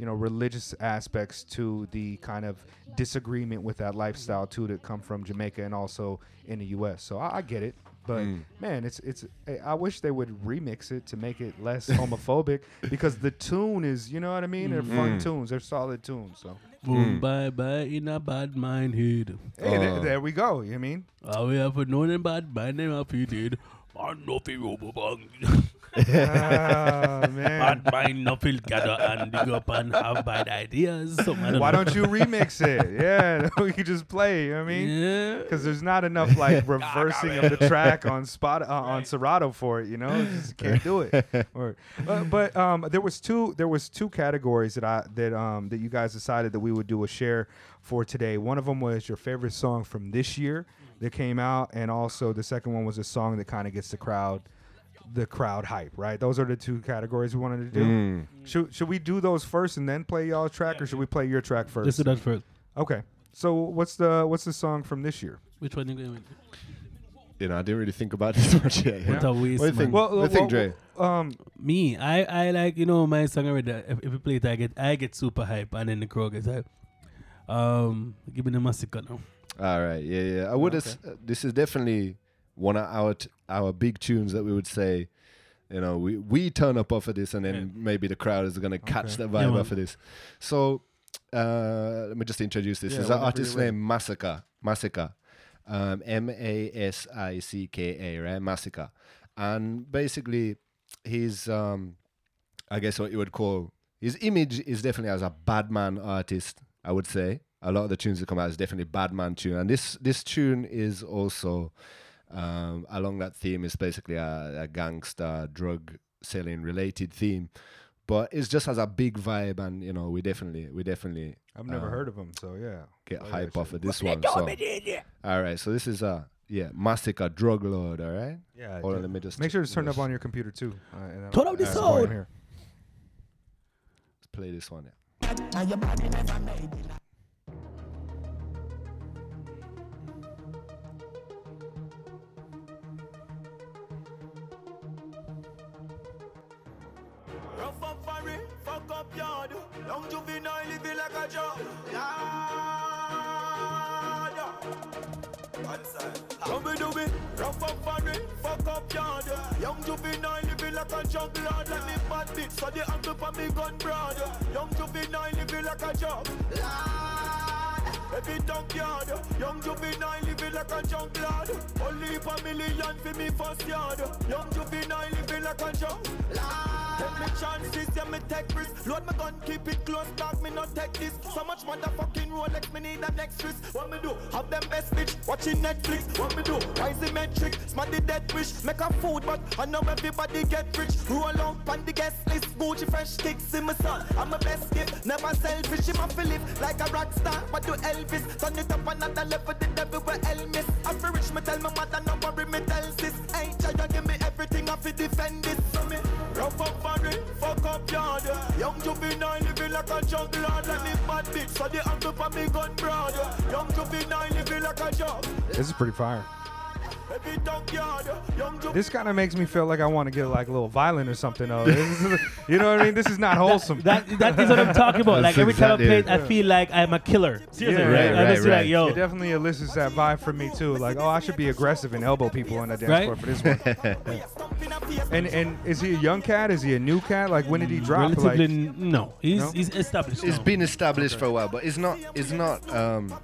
you know, religious aspects to the kind of disagreement with that lifestyle too that come from Jamaica and also in the U S. So I, I get it, but mm. man, it's it's. I wish they would remix it to make it less homophobic because the tune is, you know what I mean? They're mm. fun mm. tunes, they're solid tunes. So boom, mm. bye bye in a bad mind head. Hey, uh. th- there we go. You know what I mean? Uh, we have a known and bad by name up he did. Man, nothing over bang. Bad mind, nothing gather and dig up and have bad ideas. So why don't you remix it? Yeah, we can just play. You know what I mean? Because yeah. there's not enough like reversing of the track on spot uh, right. on Serato for it. You know, just can't do it. Or, uh, but um, there was two. There was two categories that I that um that you guys decided that we would do a share for today. One of them was your favorite song from this year that came out, and also the second one was a song that kind of gets the crowd, the crowd hype, right? Those are the two categories we wanted to do. Mm. Should should we do those first and then play y'all's track, yeah, or should yeah. we play your track first? Let's do that first. Okay. So what's the what's the song from this year? Which one? Did you, you know, I didn't really think about this much yet. Yeah. What a waste. What do you think? Well, what do you think, Dre? Um, me, I, I like you know my song already. If, if we play it, I get I get super hype, and then the crowd gets hype. Um, give me the Masicka now. All right, yeah, yeah. I would. Okay. Uh, this is definitely one of our t- our big tunes that we would say, you know, we, we turn up off of this, and then yeah. maybe the crowd is gonna okay. catch the vibe yeah, off of this. So uh, let me just introduce this. Yeah, it's an artist's name, Masicka. Masicka, um, M A S I C K A, right? Masicka, and basically, his um, I guess what you would call his image is definitely as a bad man artist. I would say. A lot of the tunes that come out is definitely bad man tune, and this this tune is also um, along that theme. It's basically a, a gangster drug selling related theme, but it's just has a big vibe, and you know we definitely we definitely. I've never um, heard of them, so yeah, get oh, hype yeah, off of this one. So. All right, so this is a yeah Masicka drug lord. All right, yeah. Hold on, let me just make sure to turn up on your computer too. Uh, turn up this song. Let's play this one. Yeah. Yard, young juvenile living like a job. Yard, one side. Don't be do it, rough up and ring, fuck up yard. Young juvenile living like a job, lad. Let me bad bitch, so they have to put me gun broad. Young juvenile living like a job, lad. Every dunk yard, young juvenile living like a junk lad. Only for million for me first yard. Young juvenile living like a junk lad. Take me chances, yeah, me take risks. Load my gun, keep it close, dark, me not take this. So much motherfucking Rolex, me need an extras. What me do? Have them best bitch, watching Netflix. What me do? Rise the metric, smash the death wish. Make a food, but I know everybody get rich. Roll up on the guest list, Gucci fresh sticks in my son. I'm a best gift, never selfish, I'm a Philip. Like a rock star, but do Elvis. Turn it up another level, the devil will Elvis. I'm free rich, me tell my mother, no worry, me tell sis. Ain't try to give me everything, I fi defend this. So me, rough up fuck up yard. Young juvenile living like a junk lad. Like me bad bitch, so they have to put me gun broad. Young juvenile living like a junk. This is pretty fire. This kind of makes me feel like I want to get like a little violent or something though. You know what I mean? This is not wholesome. That, that, that is what I'm talking about. Like every time I play it, I feel like I'm a killer. Seriously, yeah, right, right, right, right. Like, yo. It definitely elicits that vibe for me too. Like, oh, I should be aggressive and elbow people on the dance right? floor for this one. and and is he a young cat? Is he a new cat? Like when did he drop? Relatively like, n- no, he's no? he's established. It's now. been established okay. for a while, but it's not it's not. Um, all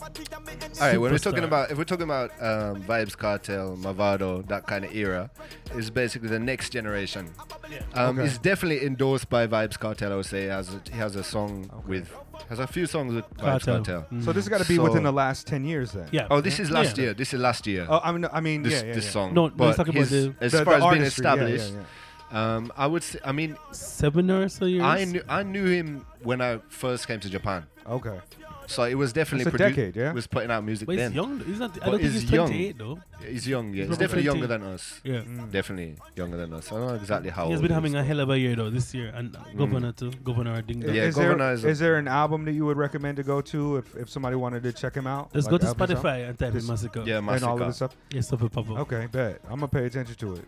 right, when we're talking about if we're talking about um, Vybz Kartel. Mavado, that kind of era, is basically the next generation. Yeah. Um, okay. It's definitely endorsed by Vybz Kartel, I would say. He has a, he has a song okay. with, has a few songs with Vybz Kartel. Kartel. Mm-hmm. So this has got to be so within the last ten years then? Yeah. Oh, this is last yeah. year. This is last year. Oh, I mean, I mean this, yeah, yeah, yeah. this song. No, but let's talk about the, as the, far the as being established, yeah, yeah, yeah. Um, I would say, I mean, seven or so years? I knew, I knew him when I first came to Japan. Okay. So it was definitely produced. Yeah? Was putting out music but then. He's young. He's not. I don't think he's twenty-eight young. though. He's young. Yeah, he's, he's definitely younger than us. Yeah, mm. definitely younger than us. I don't know exactly how. He's old been having a hell of a year though this year, and mm. Governor too. Governor Dingdong. Yeah, is Governor. There, is, is there an album that you would recommend to go to if, if somebody wanted to check him out? Let's like go to Spotify and type in Masicka. Yeah, Masicka. And all of this stuff. Yeah, stuff will pop up. Okay, bet. I'm gonna pay attention to it.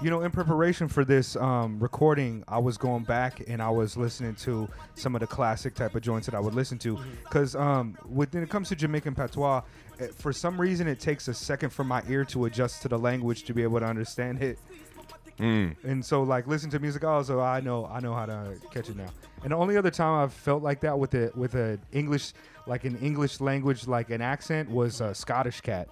You know, in preparation for this um, recording, I was going back and I was listening to some of the classic type of joints that I would listen to. Because um, when it comes to Jamaican patois, it, for some reason, it takes a second for my ear to adjust to the language to be able to understand it. Mm. And so, like, listen to music also, I know I know how to catch it now. And the only other time I've felt like that with a, with a English, like an English language, like an accent, was uh, Scottish Cat.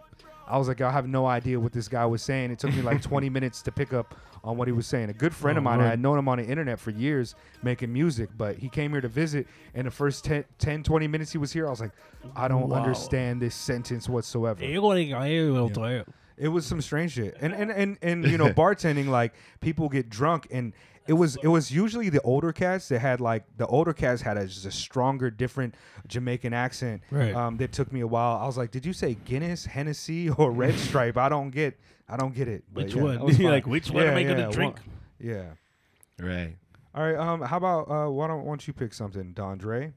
I was like, I have no idea what this guy was saying. It took me like twenty minutes to pick up on what he was saying. A good friend oh, of mine, right. I had known him on the internet for years making music, but he came here to visit, and the first ten, twenty minutes he was here, I was like, I don't wow. understand this sentence whatsoever. Yeah. It was some strange shit. And, and, and, and you know, bartending, like, people get drunk, and it was it was usually the older cats that had, like, the older cats had a, just a stronger, different Jamaican accent. Right. Um, that took me a while. I was like, did you say Guinness, Hennessy, or Red Stripe? I don't get I don't get it. Which yeah, one? You're like, which one yeah, am I yeah, going to drink? One. Yeah. Right. All right. Um, how about, uh, why don't, why don't you pick something, Don Dre?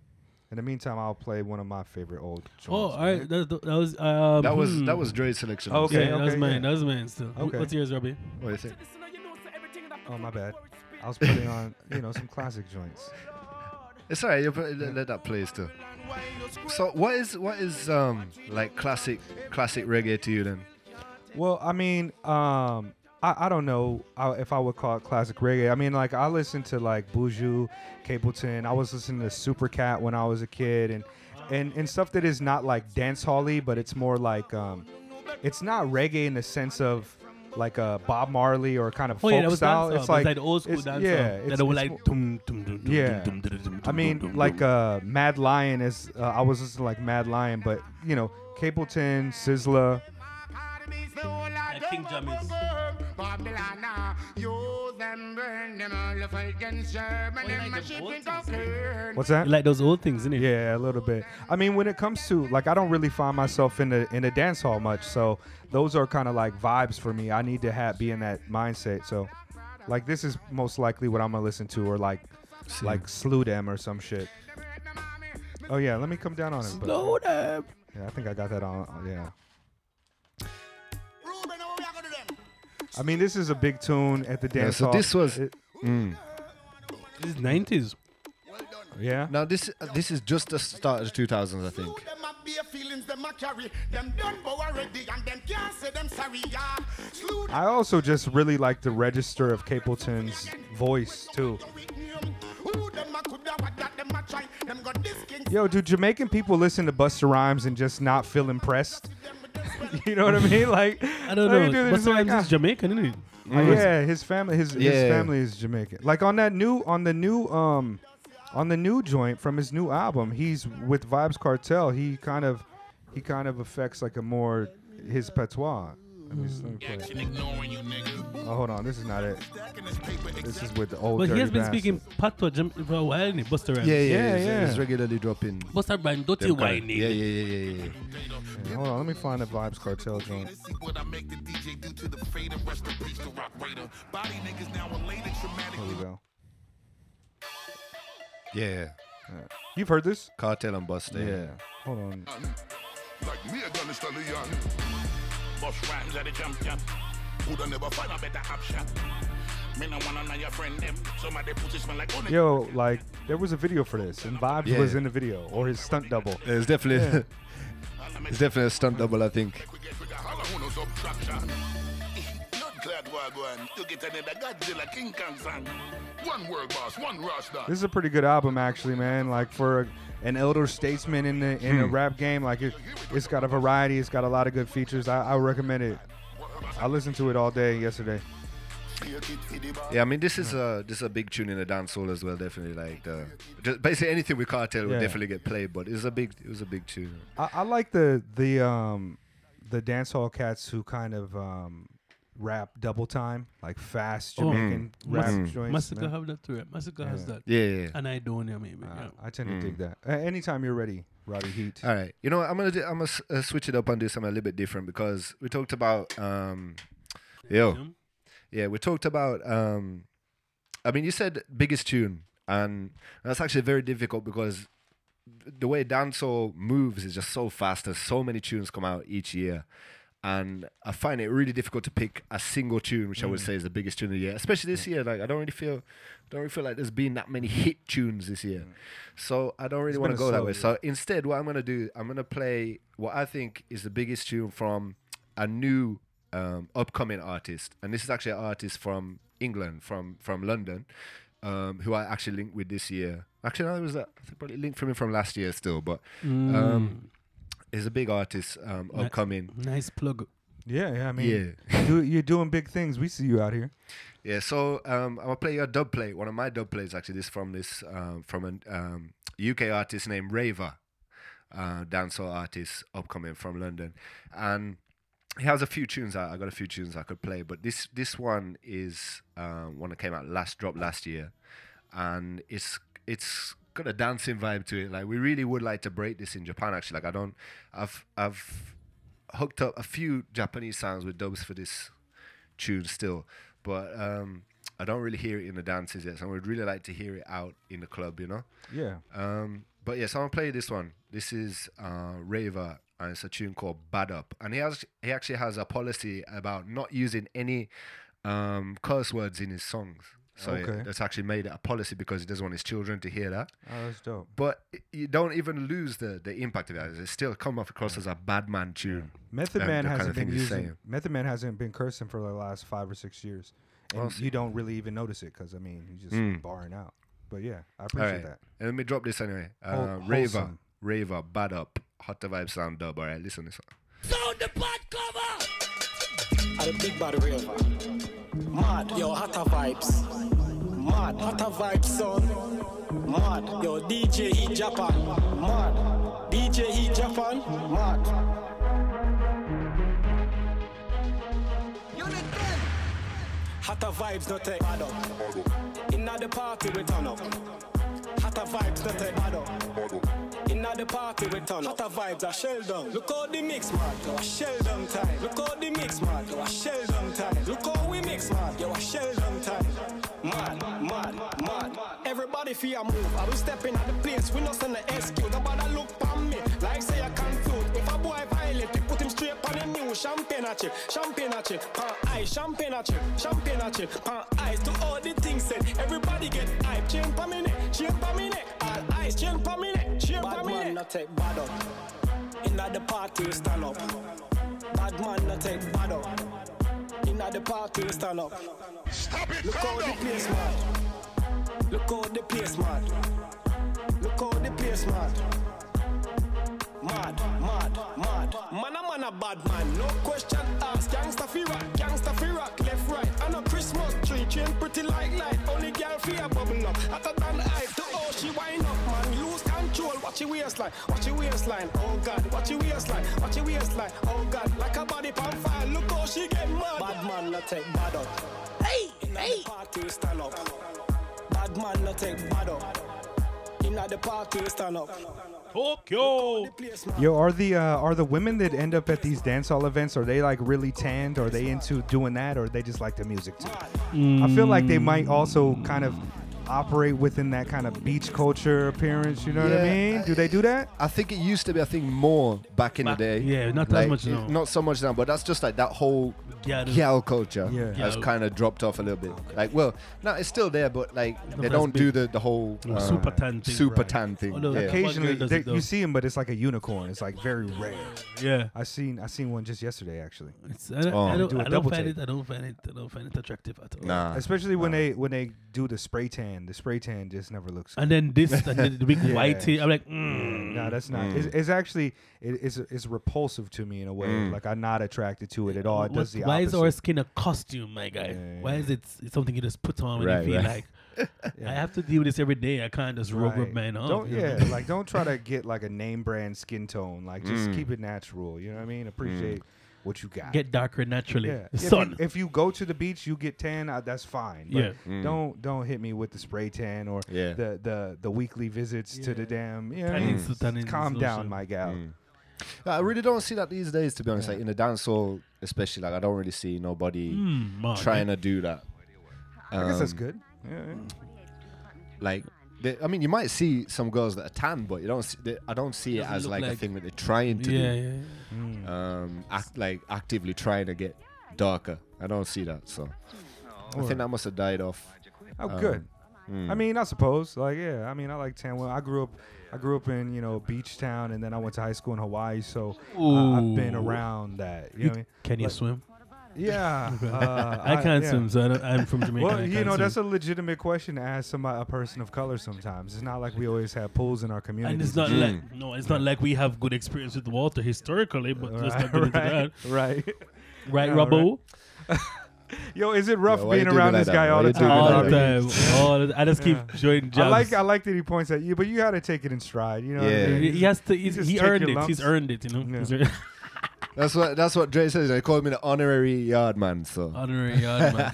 In the meantime, I'll play one of my favorite old joints. Oh, all right. right. That, that was um, that was hmm. that was Dre's selection. Okay, yeah, okay, that was mine. Yeah. That was mine still. Okay. What's yours, Robbie? What is it? Oh, my bad. I was putting on, you know, some classic joints. It's alright. You let that play still. So, what is what is um like classic classic reggae to you then? Well, I mean, um. I, I don't know if I would call it classic reggae. I mean, like, I listened to, like, Buju, Capleton. I was listening to Supercat when I was a kid and, and, and stuff that is not, like, dancehall-y, but it's more like um, it's not reggae in the sense of, like, a Bob Marley or kind of oh, folk yeah, style. It's like, like old school dance. Yeah, it's, that was like, dum, dum, dum, dum, yeah. Dum, dum, dum, I mean, dum, like, uh, Mad Lion is, uh, I was listening to, like, Mad Lion, but, you know, Capleton, Sizzla. I think Jam is... What's that? You like those old things, isn't it? Yeah, a little bit. I mean, when it comes to, like, I don't really find myself in the in the dance hall much, so those are kind of like vibes for me. I need to have be in that mindset. So, like, this is most likely what I'm gonna listen to, or like, See. like Slew Them or some shit. Oh yeah, let me come down on it. Slew Them. Yeah, I think I got that on. Yeah. I mean, this is a big tune at the dance yeah, so hall. So this was... It, mm. This is nineties. Yeah. Now this uh, this is just the start of the two thousands, I think. I also just really like the register of Capleton's voice too. Yo, do Jamaican people listen to Busta Rhymes and just not feel impressed? You know what I mean? Like, I don't know. Do Busta Rhymes like, is Jamaican, isn't he? Mm. Yeah, his family, his, yeah. his family is Jamaican. Like on that new, on the new, um, on the new joint from his new album, he's with Vybz Kartel. He kind of, he kind of affects like a more his patois. Let me, let me play. Oh, hold on, this is not it. This is with the old. But he has been bastards. Speaking patois for a while, isn't he, Busta Rhymes? Yeah, yeah, yeah. He's, yeah. he's regularly dropping. Busta Rhymes, don't you whine? Yeah, yeah, yeah, yeah, yeah. Yeah, hold on, let me find the Vybz Kartel joint. Here we go. Yeah. Right. You've heard this? Kartel and Busta. Yeah. yeah. Hold on. Like me, Busta Rhymes at the jump jump. Woulda never find a better option. Yo, like there was a video for this, and Vybz yeah. was in the video, or his stunt double. Yeah, it's definitely, yeah. it's definitely a stunt double, I think. This is a pretty good album, actually, man. Like for a, an elder statesman in the in hmm. a rap game, like it, it's got a variety. It's got a lot of good features. I, I recommend it. I listened to it all day yesterday. Yeah, I mean this is a this is a big tune in the dancehall as well, definitely. Like the just basically anything with Kartel yeah. will definitely get played, but it was a big it was a big tune. I, I like the the um the dancehall cats who kind of um rap double time, like fast Jamaican oh, mm. rap mm. joints. Masicka have that too. Masicka yeah. has that. Yeah, yeah, yeah. And I don't know, maybe. Uh, yeah. I tend to mm. dig that. Uh, anytime you're ready, Robbie Heat. All right, you know what, I'm gonna do, I'm gonna uh, switch it up and do something a little bit different because we talked about um yo. Yeah. Yeah, we talked about, um, I mean, you said biggest tune, and that's actually very difficult because the way dancehall moves is just so fast. There's so many tunes come out each year, and I find it really difficult to pick a single tune, which mm. I would say is the biggest tune of the year, especially this year. Like, I don't really feel, don't really feel like there's been that many hit tunes this year. Mm. So I don't really want to go that way. So instead, what I'm going to do, I'm going to play what I think is the biggest tune from a new Um, upcoming artist, and this is actually an artist from England, from from London, um, who I actually linked with this year. Actually, no, it was uh, probably linked from him from last year still, but mm. um, he's a big artist, um, upcoming. Nice, nice plug. Yeah, yeah. I mean, yeah. you, you're doing big things. We see you out here. Yeah. So um, I'm gonna play your dub play. One of my dub plays actually. This from this um, from an um, U K artist named Raver, uh, dancehall artist upcoming from London, and. He has a few tunes out. I got a few tunes I could play, but this this one is um, one that came out last drop last year, and it's it's got a dancing vibe to it. Like we really would like to break this in Japan. Actually, like I don't, I've I've hooked up a few Japanese sounds with dubs for this tune still, but um, I don't really hear it in the dances yet. So I would really like to hear it out in the club, you know? Yeah. Um, but yes, yeah, so I'm gonna play this one. This is uh, Raver. And it's a tune called Bad Up. And he has he actually has a policy about not using any um, curse words in his songs. So okay. it, that's actually made it a policy because he doesn't want his children to hear that. Oh, that's dope. But it, you don't even lose the, the impact of it. It still comes across yeah. as a bad man tune. Yeah. Method um, Man hasn't been using, Method Man hasn't been cursing for the last five or six years. And awesome. You don't really even notice it because, I mean, he's just mm. barring out. But yeah, I appreciate right. that. And let me drop this anyway. Uh, Raver, Raver, Bad Up. Hotta Vybz sound dub, alright, listen to this one. Sound the bad cover! I'm a big bad Raver. Mad, yo, Hotta Vybz. Mad, Hotta Vybz sound. Mad, yo, D J Heat Japan. Mad, D J Heat Japan. Mad. Unit ten! Hotta Vybz not take bad up. Inna the party we turn up. Hotta Vybz not take bad up. Inna the party we turn up. Hotta Vybz a shell down. Look how the mix mad, yo a shell down time. Look how the mix mad, yo a shell down time. Look how we mix mad, yo a shell down time. Mad, mad, mad. Everybody fear move. I will step in at the place. We no send the excuse. Nobody look pon me like say I can't float. If a boy violate, we put him straight on the new champagne at you, champagne at you, pan ice, champagne at you, champagne at you, pan ice. To all the things said, everybody get hype. Chain pa me neck, chain pa me neck. All chain for me, chain for me. Bad man not take bad up. Inna the party stand up. Bad man not take bad up. Inna the party stand up. Stop it. Look how the place mad. Look how the place mad. Look how the place mad. Mad, mad, mad. Man a man a bad man. No question asked. Gangsta fi rock, gangsta fi rock. Left right. And a Christmas tree. Chain pretty like light. Only girl fi a bubble up. Hotter than ice. The oh she wind up man. Lose control. Watch your waistline. Watch your waistline. Oh God. Watch your waistline. Watch your waistline. Oh God. Like a body pan fire. Look how she get mad. Bad man not take bad up. Hey, in hey. Party stand up. Bad man not take bad up. At the party, stand up. Tokyo. Yo, are the uh, are the women that end up at these dancehall events, are they like really tanned? Are they into doing that, or they just like the music too? Mm. I feel like they might also kind of operate within that kind of beach culture appearance. You know yeah, what I mean? Do they do that? I think it used to be. I think more back in back, the day. Yeah, not like, that much now. Not so much now, but that's just like that whole gal culture yeah. has kind of dropped off a little bit. Like, well, no, it's still there, but like no, they don't do the the whole uh, super tan thing. Super right. tan thing. Although, yeah. Occasionally, they, you see them, but it's like a unicorn. It's like very rare. Yeah, I seen I seen one just yesterday actually. It's, I don't, oh, I don't, do I don't find it. I don't find it. I don't find it attractive at all. Nah, especially nah. when they when they do the spray tan. The spray tan just never looks good. And then this, like, the big yeah. white tan. I'm like, mm. no, that's not. Mm. It's, it's actually, it, it's, it's repulsive to me in a way. Mm. Like, I'm not attracted to it at all. It does the opposite. Why is our skin a costume, my guy? Yeah. Why is it something you just put on when right, you feel right. like, yeah. I have to deal with this every day. I can't just roll with man up. Don't, yeah, like, don't try to get, like, a name brand skin tone. Like, just mm. keep it natural. You know what I mean? Appreciate mm. what you got. Get darker naturally. Yeah. If, Sun. You, if you go to the beach, you get tan. Uh, that's fine. But yeah. mm. Don't don't hit me with the spray tan or yeah. the, the the weekly visits yeah. to the damn. You know, tannins, mm. tannins, calm tannins down, my gal. Mm. I really don't see that these days, to be honest. Yeah. Like in the dancehall, especially, like I don't really see nobody mm, trying to do that. Um, I guess that's good. Yeah, yeah. Like. They, I mean, you might see some girls that are tan, but you don't. See, they, I don't see it, it as like, like a thing that they're trying to yeah, do. Yeah, yeah. Mm. Um, act like actively trying to get darker. I don't see that. So I think that must have died off. Oh, um, good. Mm. I mean, I suppose. Like, yeah. I mean, I like tan. Well, I grew up. I grew up in you know beach town, and then I went to high school in Hawaii. So uh, I've been around that. You, you know what I mean? Can you like, swim? Yeah, uh, I can't I, yeah. swim, so I don't, I'm from Jamaica. Well, you know, swim. That's a legitimate question to ask somebody, a person of color. Sometimes it's not like we always have pools in our community, and it's not mm. like no, it's not like we have good experience with water historically. But right, let's not get right, into that, right? Right, no, Robbo. Right. Yo, is it rough yeah, being around like this that? guy why all the time? All the time. all the, I just keep yeah. joining jobs. I like, I like that he points at you, but you got to take it in stride. You know, yeah. what I mean? he, he has to. He's, he earned it. Lumps. He's earned it. You know. Yeah. That's what that's what Dre says. They call me the honorary yard man. So honorary yard man.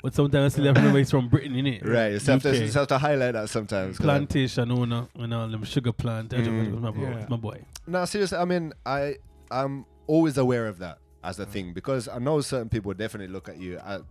But sometimes I still have to from Britain, innit? Right. You have, to, you have to highlight that sometimes. Plantation owner and all them sugar plant. Mm. It's my boy. Yeah. It's my boy. No, seriously. I mean, I I'm always aware of that as a mm. thing because I know certain people definitely look at you as,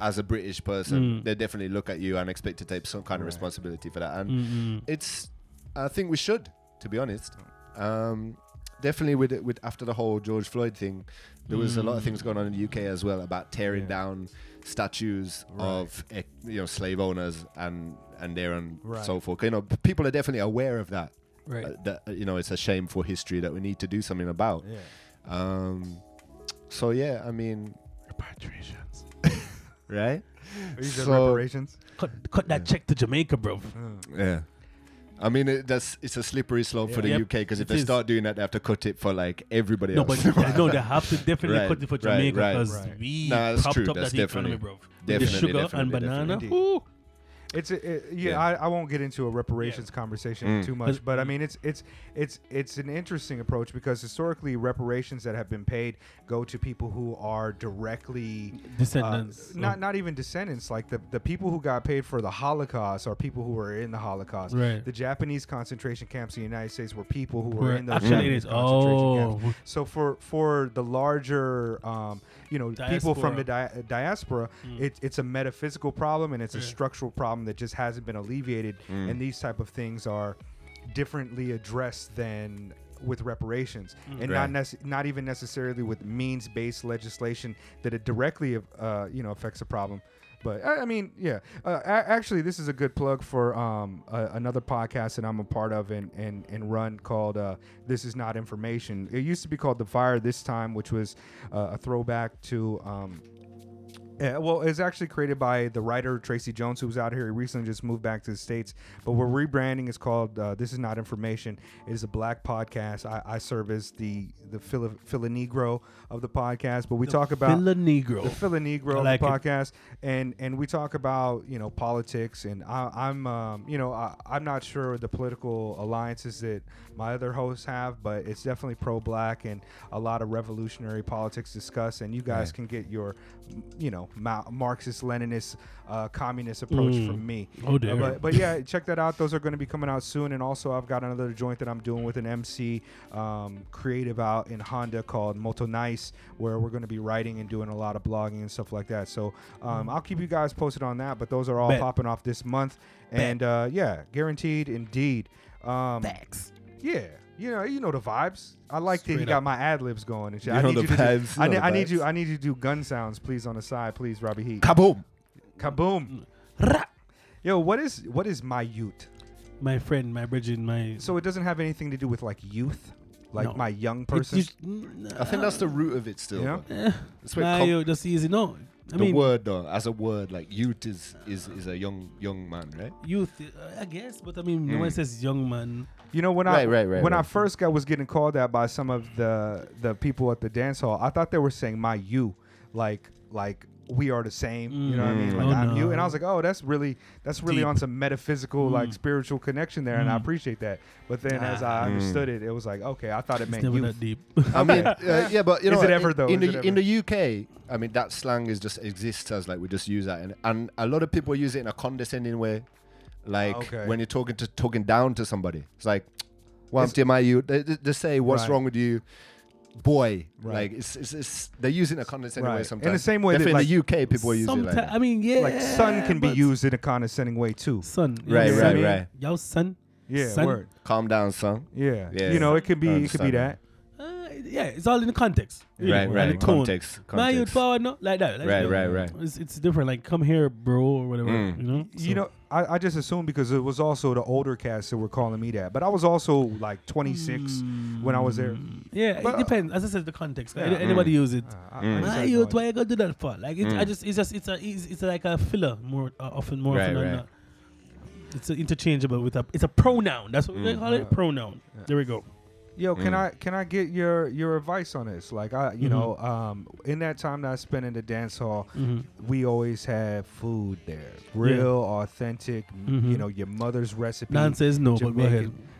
as a British person. Mm. They definitely look at you and expect to take some kind right. of responsibility for that. And mm-hmm. it's I think we should, to be honest. Um, Definitely with with after the whole George Floyd thing, there was mm. a lot of things going on in the U K as well about tearing yeah. down statues right. of you know slave owners and and there and right. so forth. You know, people are definitely aware of that. Right. Uh, that you know, it's a shameful history that we need to do something about. Yeah. Um. So yeah, I mean. Repatriations. right. Are you so reparations? Cut cut yeah. that check to Jamaica, bro. Mm. Yeah. I mean, it, that's it's a slippery slope yeah. for the yep. U K because if they is. start doing that, they have to cut it for like everybody no, else. But they, no, they have to definitely right, cut it for Jamaica because right, right, right. we nah, that's propped up that's that economy, bro. The sugar and banana. It's a, it, yeah, yeah. I, I won't get into a reparations yeah. conversation mm. too much, but I mean it's it's it's it's an interesting approach because historically reparations that have been paid go to people who are directly descendants, uh, not not even descendants. Like the, the people who got paid for the Holocaust are people who were in the Holocaust. Right. The Japanese concentration camps in the United States were people who were right. in those Japanese concentration oh. camps. So for for the larger um, you know diaspora. people from the di- diaspora, mm. it, it's a metaphysical problem and it's yeah. a structural problem. That just hasn't been alleviated, mm. and these type of things are differently addressed than with reparations, mm. and right. not nece- not even necessarily with means-based legislation that it directly, uh, you know, affects the problem. But I, I mean, yeah. Uh, a- actually, this is a good plug for um, a- another podcast that I'm a part of and and, and run called uh, This Is Not Information. It used to be called The Fire This Time, which was uh, a throwback to. Um, Yeah, well, it's actually created by the writer Tracy Jones, who was out here. He recently just moved back to the States. But we're rebranding. It's called uh, This Is Not Information. It is a black podcast. I, I serve as the the fila, fila Negro of the podcast. But we the talk about fila Negro. the fila Negro like of the podcast. It. And and we talk about, you know, politics. And I, I'm, um, you know, I, I'm not sure the political alliances that my other hosts have, but it's definitely pro-black and a lot of revolutionary politics discussed. And you guys right. can get your, you know, Ma- Marxist-Leninist uh, communist approach mm. from me. Oh dear. Uh, but, but yeah, check that out. Those are going to be coming out soon. And also I've got another joint that I'm doing with an M C um, creative out in Honda called Moto Nice, where we're going to be writing and doing a lot of blogging and stuff like that. So um, I'll keep you guys posted on that, but those are all Bet. popping off this month. Bet. And uh, yeah, guaranteed indeed. Um, Facts. Yeah. You know, you know the vibes. I like that he got my ad libs going and shit. You I, need you vibes, do, I, need, I need you. I need you to do gun sounds, please, on the side, please, Robbie Heat. Kaboom, kaboom. Mm. Yo, what is what is my youth? My friend, my bridging, my. So it doesn't have anything to do with like youth, like no. my young person. Just, no. I think that's the root of it still. Yeah. Eh. That's, nah, com- yo, that's easy. No, I the mean, word though, as a word, like youth is is, is a young young man, right? Youth, uh, I guess, but I mean, mm. no one says young man. You know, when right, I right, right, when right. I first got was getting called that by some of the the people at the dance hall, I thought they were saying my you, like like we are the same. Mm. You know what I mean? Like oh, I'm no. you, and I was like, oh, that's really that's really Deep. on some metaphysical mm. like spiritual connection there, mm. and I appreciate that. But then ah. as I understood mm. it, it was like, okay, I thought it meant you. That deep. I mean, uh, yeah, but you know, is it ever in, though? In, the, ever? in the U K, I mean, that slang is just exists as like we just use that, and and a lot of people use it in a condescending way. Like okay. when you're talking to talking down to somebody, it's like, "What's to my you?" They, they say, "What's right. wrong with you, boy?" Right. Like it's, it's, it's they're using a condescending right. way sometimes. In the same way, that, like, in the U K, people use it. Like that. I mean, yeah, like son can be used in a condescending way too. Son, right, right, right, right. Yo, son. Yeah, son. Word. Calm down, son. Yeah, yeah. You know, it could be, it could be that. Uh, yeah, it's all in the context. Really, right, right. The context, context. My youth forward, no, like that. Like, right, you know, right, right. It's, it's different. Like, come here, bro, or whatever. Mm. You know. So. You know. I, I just assumed because it was also the older cats that were calling me that. But I was also like twenty-six mm. when I was there. Yeah, but it depends. As I said, the context. Yeah. Any, anybody mm. use it? Uh, mm. My youth, why you gonna do that for? Like, it's, mm. I just, it's just, it's a, it's, it's like a filler more uh, often, more right, often right. than not. It's interchangeable with a, it's a pronoun. That's what mm. they call it, uh, pronoun. Yeah. There we go. Yo, can mm. I can I get your, your advice on this? Like I, you mm-hmm. know, um, in that time that I spent in the dance hall, mm-hmm. we always had food there, real, yeah. authentic. Mm-hmm. You know, your mother's recipe. Nan says no, Jamaican, but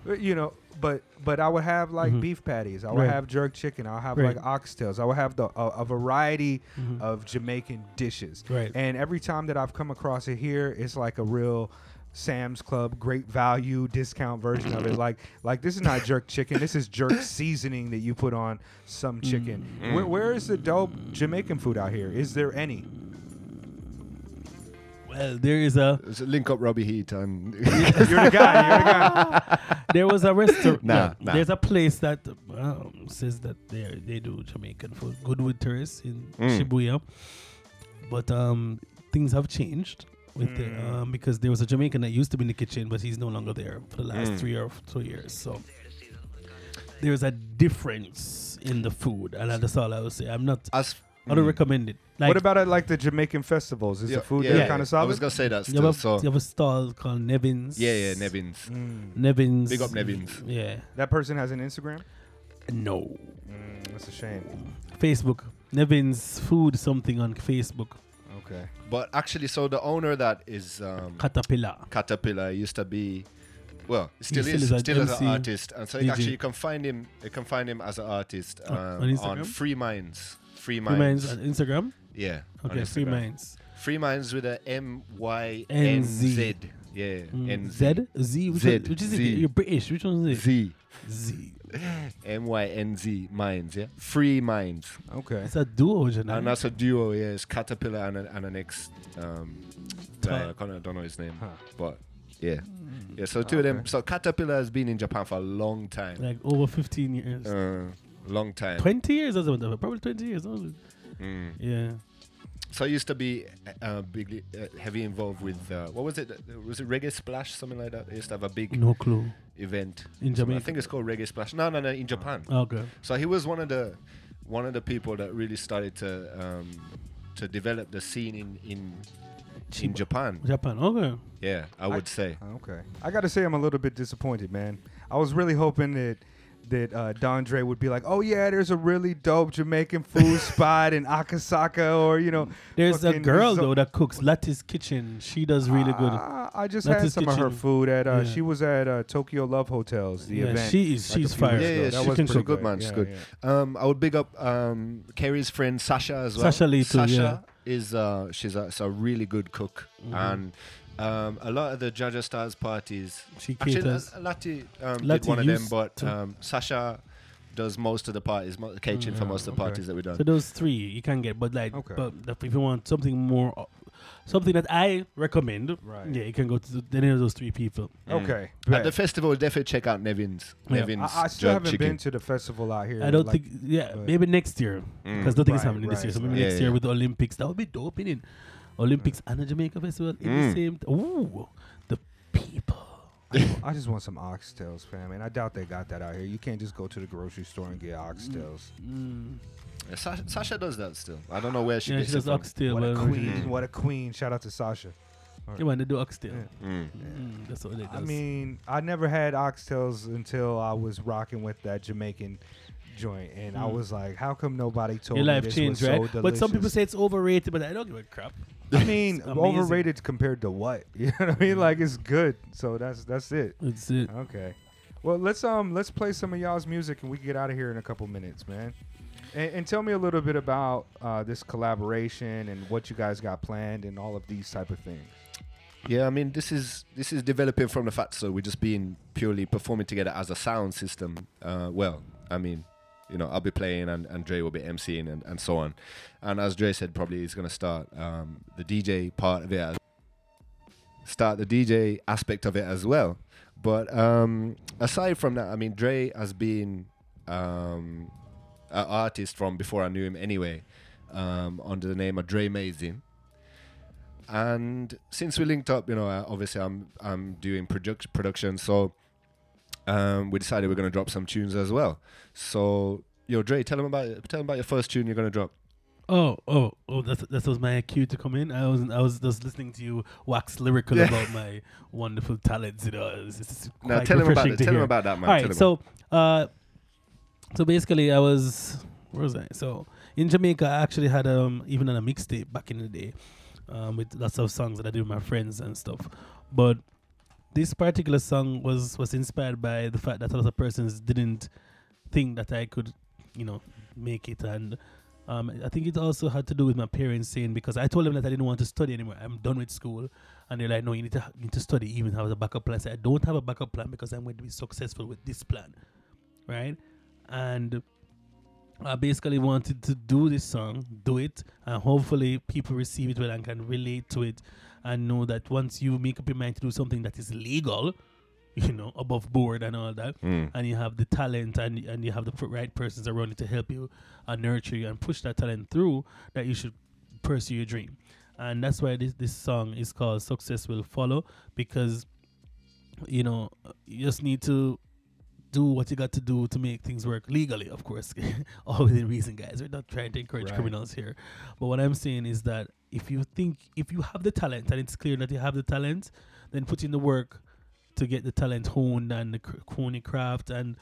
go ahead. You know, but but I would have like mm-hmm. beef patties. I would right. have jerk chicken. I would have right. like oxtails. I would have the uh, a variety mm-hmm. of Jamaican dishes. Right. And every time that I've come across it here, it's like a real. Sam's Club, great value, discount version of it. Like, like this is not jerk chicken. This is jerk seasoning that you put on some chicken. Mm. Where, where is the dope Jamaican food out here? Is there any? Well, there is a... It's a link up Robbie Heat. And you're the guy. You're the guy. There was a restaurant. Nah, nah. There's a place that um, says that they do Jamaican food. Goodwood Terrace in mm. Shibuya. But um, things have changed. With mm. the, um, because there was a Jamaican that used to be in the kitchen, but he's no longer there for the last mm. three or two years. So there's a difference in the food, and that's all I would say. I'm not. As, I don't mm. recommend it. Like, what about at like the Jamaican festivals? Is yeah, the food yeah, there yeah. kind of solid? I was gonna say that. Still, you, have a, so. you have a stall called Nevin's. Yeah, yeah, Nevin's. Mm. Nevin's. Big up Nevin's. Yeah. That person has an Instagram? No. Mm, that's a shame. Facebook. Nevin's food something on Facebook. Okay. But actually, so the owner that is um, Caterpillar. Caterpillar used to be, well, still, still is, is still as an artist, and so you actually you can find him. You can find him as an artist um, on, on Free Minds. Free Minds. Free Minds on Instagram. Yeah. Okay. Instagram. Free Minds. Free Minds with a M Y N Z. Yeah. Mm. N Z Z. Which, Z. One, which is Z. It? You're British. Which one is it? Z. Z. M Y N Z Minds, yeah. Free Minds. Okay. It's a duo, isn't it? And that's a duo, yeah. It's Caterpillar and a, and an ex. Um, uh, I can't, don't know his name, huh. but yeah, mm. yeah. So two okay. of them. So Caterpillar has been in Japan for a long time, like over fifteen years. Uh, long time. Twenty years, probably twenty years. Mm. Yeah. So I used to be uh, big, uh, heavy involved with uh, what was it? Was it Reggae Splash, something like that? I used to have a big no clue event in Jamaica. I think it's called Reggae Splash. No, no, no, in Japan. Okay. So he was one of the one of the people that really started to um, to develop the scene in in, in Japan. Japan, okay. Yeah, I, I would say. Okay. I got to say, I'm a little bit disappointed, man. I was really hoping that. that uh, Don Dre would be like, oh yeah, there's a really dope Jamaican food spot in Akasaka, or you know, there's a girl so- though that cooks Lattice Kitchen. She does really good. Uh, I just Lattice had some Kitchen. Of her food at. Uh, yeah. She was at uh, Tokyo Love Hotels. The yeah, event. She is. Like she's fire. Yeah, yeah, yeah, that she was pretty so good, man. Yeah, she's good. Yeah. Um, I would big up um, Carrie's friend Sasha as well. Sasha Lee too. Sasha yeah. is uh, she's a, a really good cook mm-hmm. and. Um, a lot of the Jaja Stars parties. She actually, L- Lati, um, Lati did one of them, but um, Sasha does most of the parties, mo- catering mm, for yeah, most of the okay. parties that we done. So those three you can get, but like, okay. but if you want something more, uh, something that I recommend, right. yeah, you can go to any of those three people. Mm. Okay, at the festival, definitely check out Nevin's. Yeah. Nevin's. I, I still haven't chicken. been to the festival out here. I don't like, think. Yeah, maybe next year, because mm. nothing's right, happening right, this year. So maybe right. next yeah, year yeah. with the Olympics, that would be dope, innit? Olympics and the Jamaica Festival mm. in the same... T- Ooh, the people. I just want some oxtails, fam. And I doubt they got that out here. You can't just go to the grocery store and get oxtails. Mm. Yeah, Sasha, Sasha does that still. I don't know where she yeah, gets she does it oxtail. What a queen. Mm. What a queen. Shout out to Sasha. Right. Yeah, man, they do oxtail. Yeah. Mm. Mm, that's what they do. I mean, I never had oxtails until I was rocking with that Jamaican... joint and mm. I was like, how come nobody told Your me life this changed, was right? so delicious? But some people say it's overrated, but I don't give a crap. I mean, overrated compared to what? You know what I mean? Mm. Like it's good, so that's that's it. That's it. Okay. Well, let's um let's play some of y'all's music and we can get out of here in a couple minutes, man. And, and tell me a little bit about uh, this collaboration and what you guys got planned and all of these type of things. Yeah, I mean, this is this is developing from the fact so we're just being purely performing together as a sound system. Uh, well, I mean. You know, I'll be playing and, and Dre will be emceeing and, and so on. And as Dre said, probably he's going to start um, the D J part of it, start the D J aspect of it as well. But um, aside from that, I mean, Dre has been um, an artist from before I knew him anyway, um, under the name of Dre Mazin. And since we linked up, you know, obviously I'm I'm doing produ- production, so... Um, we decided we're going to drop some tunes as well. So, yo, Dre, tell them about it. Tell them about your first tune you're going to drop. Oh, oh, oh! That's, that was my cue to come in. I was, I was just listening to you wax lyrical yeah. about my wonderful talents. You know, it's, it's now tell them about it. Tell them about that, man. All right, so, uh, so basically, I was where was I? So in Jamaica, I actually had um even on a mixtape back in the day, um, with lots of songs that I did with my friends and stuff, but. This particular song was, was inspired by the fact that a lot of persons didn't think that I could, you know, make it. And um, I think it also had to do with my parents saying, because I told them that I didn't want to study anymore. I'm done with school. And they're like, no, you need to ha- you need to study, even have a backup plan. I said, I don't have a backup plan because I'm going to be successful with this plan, right? And I basically wanted to do this song, do it, and hopefully people receive it well and can relate to it. And know that once you make up your mind to do something that is legal, you know, above board and all that, mm. and you have the talent and and you have the right persons around you to help you and nurture you and push that talent through, that you should pursue your dream. And that's why this, this song is called Success Will Follow, because, you know, you just need to do what you got to do to make things work legally, of course. All within reason, guys. We're not trying to encourage right. criminals here. But what I'm saying is that if you think, if you have the talent and it's clear that you have the talent, then put in the work to get the talent honed and the crony craft and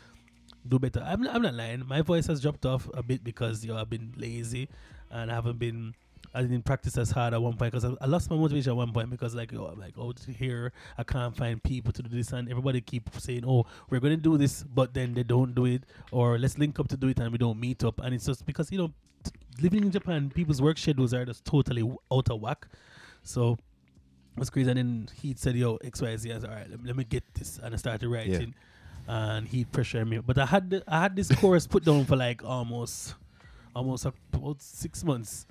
do better. I'm not, I'm not lying. My voice has dropped off a bit because, you know, I've been lazy and I haven't been, I didn't practice as hard at one point because I, I lost my motivation at one point because like, you know, I'm like, oh, here, I can't find people to do this. And everybody keep saying, oh, we're going to do this, but then they don't do it, or let's link up to do it and we don't meet up. And it's just because, you know, living in Japan, people's work schedules are just totally w- out of whack. So it's crazy. And then Heat said, yo, X, Y, Z. I said, all right, let me, let me get this. And I started writing. Yeah. And Heat pressured me. But I had the, I had this chorus put down for like almost almost about six months.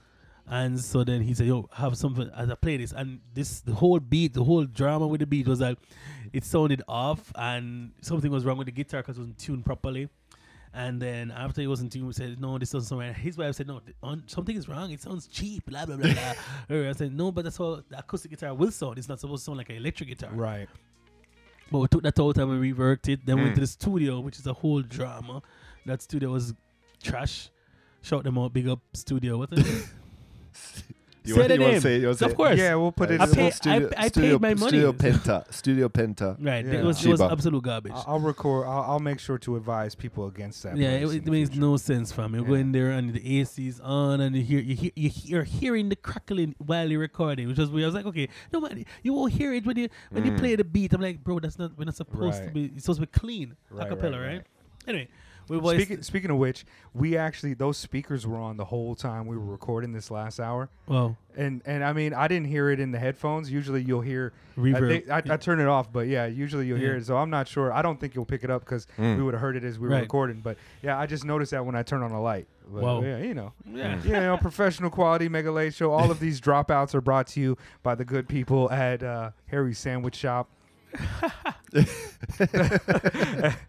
And so then he said, yo, have something as I play this. And this, the whole beat, the whole drama with the beat was that it sounded off and something was wrong with the guitar because it wasn't tuned properly. And then after he wasn't doing, we said, no, this doesn't sound right. His wife said, no, on, something is wrong. It sounds cheap, blah, blah, blah, blah. I said, no, but that's how the acoustic guitar will sound. It's not supposed to sound like an electric guitar. Right. But we took that out and we reworked it. Then mm. went to the studio, which is a whole drama. That studio was trash. Shout them out. Big up studio. What is it? You say want, the you name. Say, you of say, course. Yeah, we'll put it I in pay, studio, I, I studio, paid my money. Studio Penta. Studio Penta. Right. Yeah. It, was, it was absolute garbage. I'll, I'll record. I'll, I'll make sure to advise people against that. Yeah, it, it makes future. no sense, fam. You yeah. go in there and the A C's on and you hear, you hear, you hear, you're hearing the crackling while you're recording, which was weird. I was like, okay, nobody, you won't hear it when you when mm. you play the beat. I'm like, bro, that's not, we're not supposed right. to be, it's supposed to be clean. Right, acapella, right, right? right? Anyway. Speaking, speaking of which, we actually, those speakers were on the whole time we were recording this last hour. Wow. And, and I mean, I didn't hear it in the headphones. Usually you'll hear, reverb. I, I, I turn it off, but yeah, usually you'll yeah. hear it. So I'm not sure. I don't think you'll pick it up because mm. we would have heard it as we right. were recording. But yeah, I just noticed that when I turn on a light. But Whoa. Yeah, you know. Yeah. You know, professional quality, Mega Late Show. All of these dropouts are brought to you by the good people at uh, Harry's Sandwich Shop.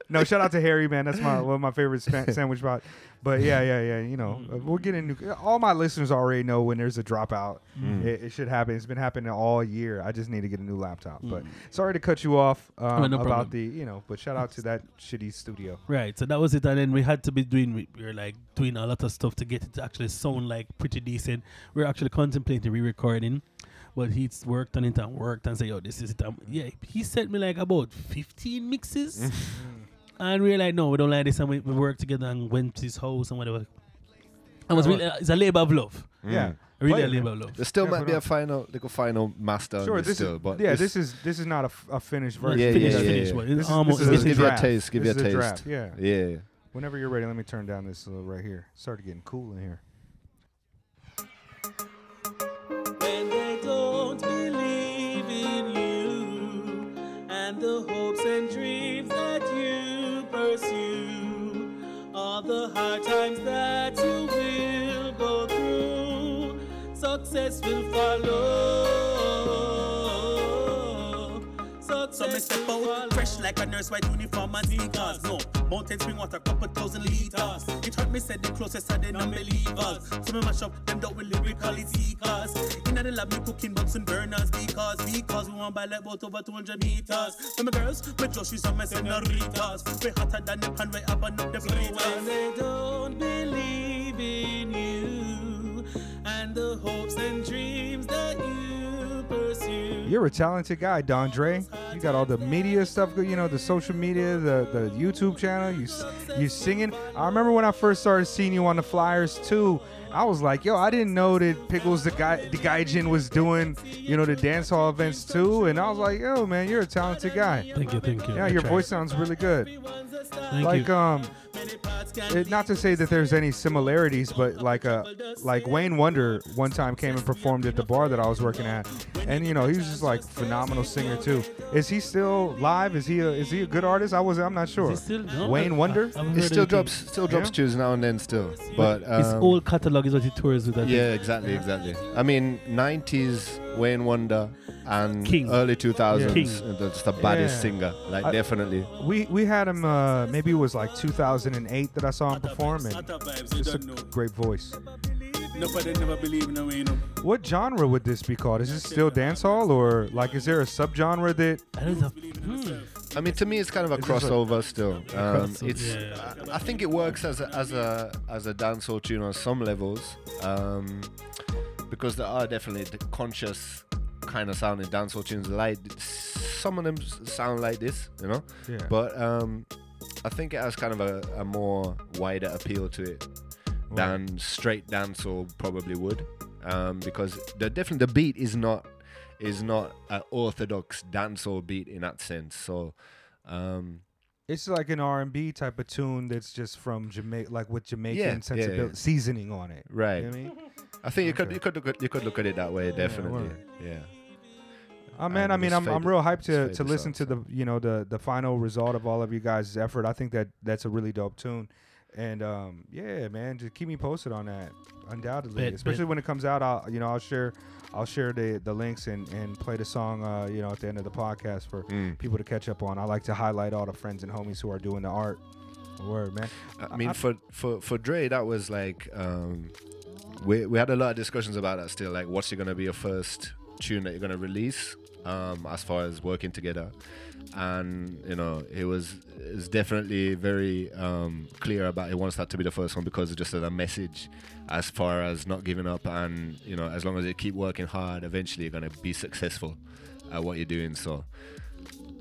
No, shout out to Harry, man. That's my one of my favorite span- sandwich spot. But yeah, yeah, yeah. You know, mm. we'll get into. All my listeners already know when there's a dropout, mm. it, it should happen. It's been happening all year. I just need to get a new laptop. Mm. But sorry to cut you off um, oh, no about problem. the, you know. But shout out to that shitty studio. Right. So that was it, and then we had to be doing. We were like doing a lot of stuff to get it to actually sound like pretty decent. We we're actually contemplating re-recording. But he's worked on it and worked and said, yo, this is it. Um, yeah, he sent me like about fifteen mixes. And we were like, no, we don't like this. And we, we worked together and went to his house and whatever. And was really, uh, it's a labor of love. Yeah. Mm. Really a labor of love. There still yeah, might be a final, like a final master. Sure, this, this is, still, but yeah, this is this is not a, f- a finished version. Yeah, yeah, yeah, finished, yeah, yeah. This almost is, this is give you a taste. Give you a taste. Draft. Yeah. Yeah. Whenever you're ready, let me turn down this little right here. Started getting cool in here. The hopes and dreams that you pursue, all the hard times that you will go through, success will follow. Success so me step will out, follow. Fresh like a nurse, white uniform and sneakers. No, mountain spring water, couple thousand liters. It hurt me, said the closest are the non-believers. So me mash up them down with lyrically seekers. In the lab, me cooking bucks and burners because, because we want by like boat over two hundred meters. So my girls, my Joshies and my senoritas. Way hotter than the pan, way up and up the freitas. So when they don't believe in you and the hopes and dreams that you pursue. You're a talented guy, Don Dre. You got all the media stuff, you know, the social media, the, the YouTube channel. You you singing. I remember when I first started seeing you on the flyers too. I was like, yo, I didn't know that Pickles the Gaijin the Gaijin was doing, you know, the dance hall events too. And I was like, yo, man, you're a talented guy. Thank you, thank you. Yeah, I your tried. voice sounds really good. Thank like, you. um, it, not to say that there's any similarities, but like a like Wayne Wonder one time came and performed at the bar that I was working at, and you know he was just like phenomenal singer too. Is he still live? Is he a, is he a good artist? I was I'm not sure. Is he still Wayne Wonder? I, he still drops still drops yeah. tunes now and then still, but um, his old catalog is what he tours with. I yeah, think. exactly, exactly. I mean, nineties Wayne Wonder and King. early two thousands, that's the baddest yeah. singer, like I, definitely. We we had him, uh, maybe it was like two thousand eight that I saw him perform, and it's a great voice. What genre would this be called? Is this still dancehall, or like is there a subgenre that? I don't know. Hmm. I mean, to me, it's kind of a it's crossover a, still. Um, it's, yeah. I, I think it works as a as a as a dancehall tune on some levels, um, because there are definitely the conscious kind of sounding dancehall tunes. Like some of them sound like this, you know. Yeah. But um, I think it has kind of a, a more wider appeal to it. Than straight dancehall probably would, um, because the definitely the beat is not is not an orthodox dancehall beat in that sense. So um, it's like an R and B type of tune that's just from Jamaica, like with Jamaican yeah, sensibility yeah, yeah. seasoning on it. Right. You know what I mean? I think you okay. could you could look at, you could look at it that way. Definitely. Yeah. yeah. Oh man, I mean, I'm I'm real hyped to, to listen to the you know the the final result of all of you guys' effort. I think that that's a really dope tune. And um, yeah, man, just keep me posted on that, undoubtedly. Bet, Especially bet. when it comes out, I'll you know I'll share, I'll share the, the links and, and play the song, uh, you know, at the end of the podcast for mm. people to catch up on. I like to highlight all the friends and homies who are doing the art. Word, man. I mean, I, for, for, for Dre, that was like, um, we we had a lot of discussions about that still, like what's going to be your first tune that you're going to release, um, as far as working together. And, you know, it was, it was definitely very um, clear about he wants that to be the first one because it's just a message as far as not giving up. And, you know, as long as you keep working hard, eventually you're going to be successful at what you're doing. So,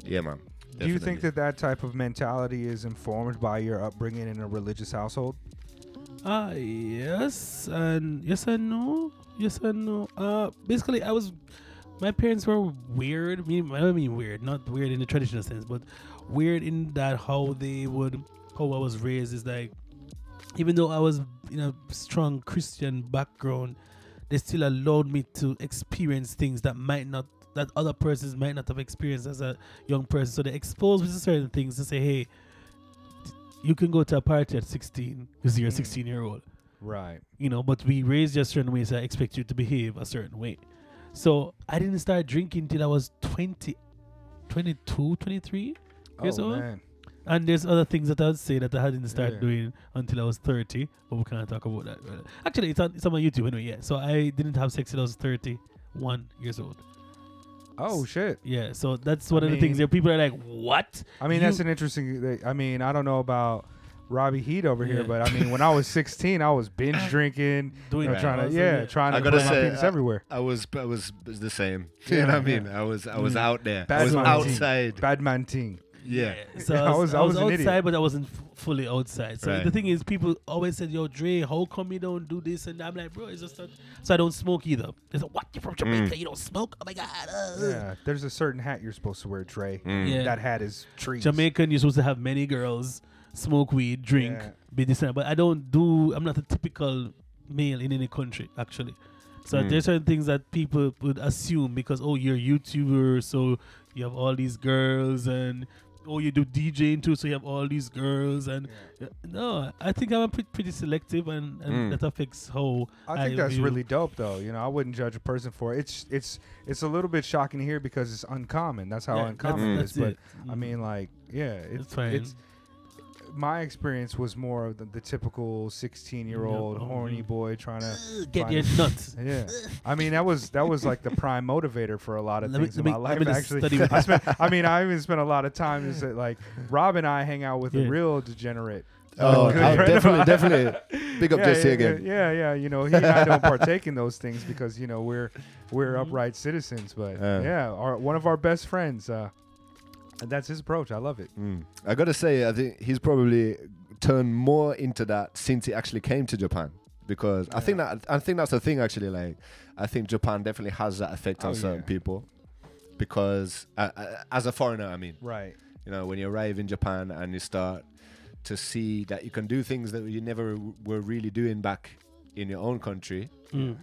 yeah, man. Definitely. Do you think that that type of mentality is informed by your upbringing in a religious household? Uh, yes and yes and no. Yes and no. Uh, basically, I was... My parents were weird. I mean, I don't mean weird, not weird in the traditional sense, but weird in that how they would... How I was raised is like... Even though I was in a strong Christian background, they still allowed me to experience things that might not... that other persons might not have experienced as a young person. So they expose me to certain things to say, hey, you can go to a party at sixteen because you're a sixteen-year-old. Right. You know, but we raised you a certain way, so I expect you to behave a certain way. So I didn't start drinking till I was twenty, twenty-two, twenty-three oh, years old. Man. And there's other things that I would say that I didn't start yeah. doing until I was thirty, but we can't talk about that. Right? Actually, it's on, it's on my YouTube anyway, yeah. So I didn't have sex till I was thirty-one years old. Oh shit! Yeah, so that's one I of mean, the things that people are like, "What?" I mean, you that's an interesting. I mean, I don't know about Robbie Heat over yeah. here, but I mean, when I was sixteen, I was binge drinking, doing you know, trying to yeah, trying to put my penis everywhere. I was I was the same. Yeah, you know what yeah. I mean? I was I was mm. out there. Bad I was man outside. Badman ting. Yeah. yeah. So I was I was, I was, I was outside, idiot. But I wasn't f- fully outside. So right. the thing is, people always said, "Yo, Dre, how come you don't do this?" And I'm like, "Bro, it's just not." So I don't smoke either. They said, "What? You're from Jamaica? Mm. You don't smoke? Oh my god!" Uh. Yeah. There's a certain hat you're supposed to wear, Dre. Mm. Yeah. That hat is trees. Jamaican, you're supposed to have many girls, smoke weed, drink, yeah. be decent. But I don't do. I'm not a typical male in any country, actually. So mm. there's certain things that people would assume because oh, you're a YouTuber, so you have all these girls and. Oh, you do DJing too, so you have all these girls, and yeah. no, I think I'm pretty, pretty selective, and, and mm. that affects how I think I that's view. Really dope, though. You know, I wouldn't judge a person for it. It's it's it's a little bit shocking to hear because it's uncommon. That's how yeah, uncommon that's, it that's is. It. But mm. I mean, like, yeah, it, it's fine. It's, my experience was more of the, the typical sixteen-year-old yep. horny boy trying to uh, get your nuts. Yeah, I mean that was that was like the prime motivator for a lot of let things me, in my me, life. Actually, I, spent, I mean I even spent a lot of time just at, like Rob and I hang out with yeah. a real degenerate. Oh, definitely, definitely. Big up yeah, Jesse yeah, again. Yeah, yeah. You know, he and I don't partake in those things because you know we're we're upright citizens. But um. yeah, our, one of our best friends. Uh, And that's his approach. I love it. Mm. I got to say, I think he's probably turned more into that since he actually came to Japan. Because yeah. I think that I think that's the thing, actually. Like, I think Japan definitely has that effect on oh, certain yeah. people. Because, uh, uh, as a foreigner, I mean. Right. You know, when you arrive in Japan and you start to see that you can do things that you never w- were really doing back in your own country. Mm.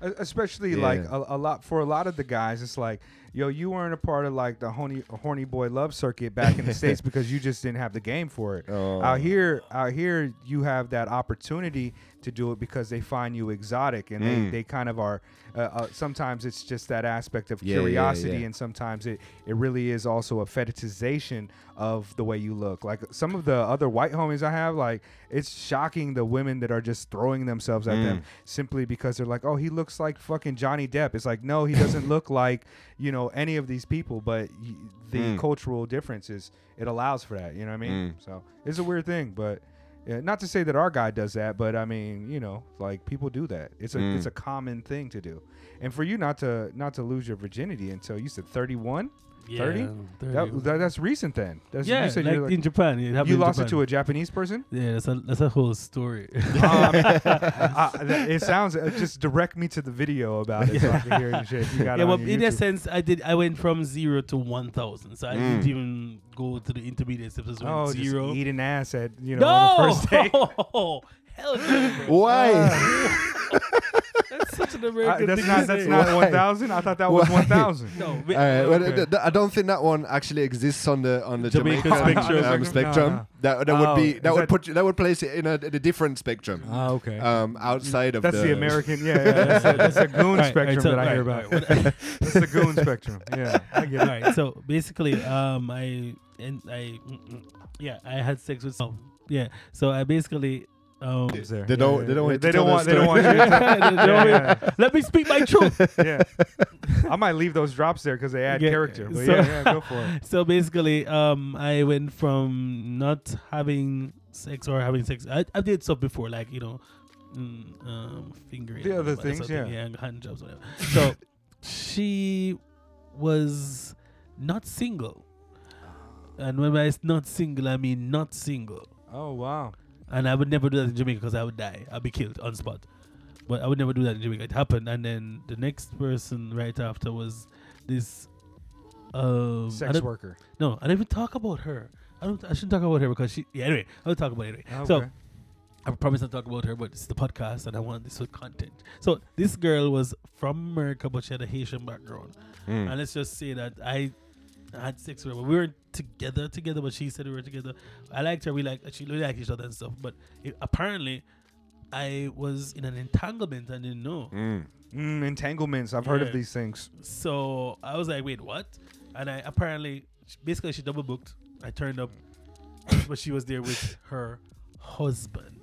Especially, yeah. like, a, a lot for a lot of the guys, it's like, yo, you weren't a part of like the horny, horny boy love circuit back in the States because you just didn't have the game for it. Oh. Out here, out here, you have that opportunity to do it because they find you exotic, and mm. they, they kind of are. Uh, uh, sometimes it's just that aspect of yeah, curiosity, yeah, yeah. and sometimes it, it really is also a fetishization of the way you look. Like some of the other white homies I have, like it's shocking the women that are just throwing themselves at mm. them simply because they're like, oh, he looks like fucking Johnny Depp. It's like, no, he doesn't look like you know. Any of these people, but y- the mm. cultural differences, it allows for that. You know what I mean? Mm. So it's a weird thing, but yeah, not to say that our guy does that, but I mean, you know, like people do that. It's a mm. it's a common thing to do. And for you not to not to lose your virginity until you said thirty-one yeah, thirty That, that, that's recent then. That's, yeah, you said like, like in Japan. It happened you in lost Japan. It to a Japanese person? Yeah, that's a, that's a whole story. um, I, it sounds, uh, just direct me to the video about it so I can hear your shit. You got yeah, well, in YouTube. Essence, I did. I went from zero to one thousand. So I mm. didn't even go to the intermediate steps. As well. Oh, zero. Just eating ass at, you know, no! on the first date. Oh, hell yeah. Why? Uh, That's such an American uh, that's thing. Not, that's say. Not one thousand. I thought that Why? Was one thousand. No, we, right, okay. well, th- th- I don't think that one actually exists on the on the Jamaican spectrum. Um, spectrum. No, no. That that oh, would be that would that put you, that would place it in a, in a different spectrum. Oh, okay. Um, outside of that's the, the American. Yeah, yeah that's, a, that's a goon right, spectrum right, so, that right, I hear about. Right, that's the goon spectrum. Yeah, I get it. Right, so basically, um, I and I, yeah, I had sex with some yeah. So I basically. Um, they, they don't. Yeah, they don't. Yeah, they, don't want, they don't want. They don't want. Let me speak my truth. Yeah, I might leave those drops there because they add yeah. character. But so, yeah, yeah, go for it. So basically, um, I went from not having sex or having sex. I, I did stuff before, like you know, mm, um, fingering. The other things, yeah, yeah, hand jobs, whatever. So she was not single, and when I say not single, I mean not single. Oh wow. And I would never do that in Jamaica because I would die. I'd be killed on spot. But I would never do that in Jamaica. It happened. And then the next person right after was this... Um, Sex worker. No, I didn't even talk about her. I don't. I shouldn't talk about her because she... Yeah, anyway. I'll talk about it anyway. Okay. So I promise not to talk about her, but it's the podcast and I want this with content. So this girl was from America, but she had a Haitian background. Mm. And let's just say that I... I had sex with her. We weren't together, together, but she said we were together. I liked her. We liked, she really liked each other and stuff. But it, apparently, I was in an entanglement. I didn't know. Mm. Mm, entanglements. I've yeah. heard of these things. So I was like, wait, what? And I apparently, basically, she double booked. I turned up, but she was there with her husband.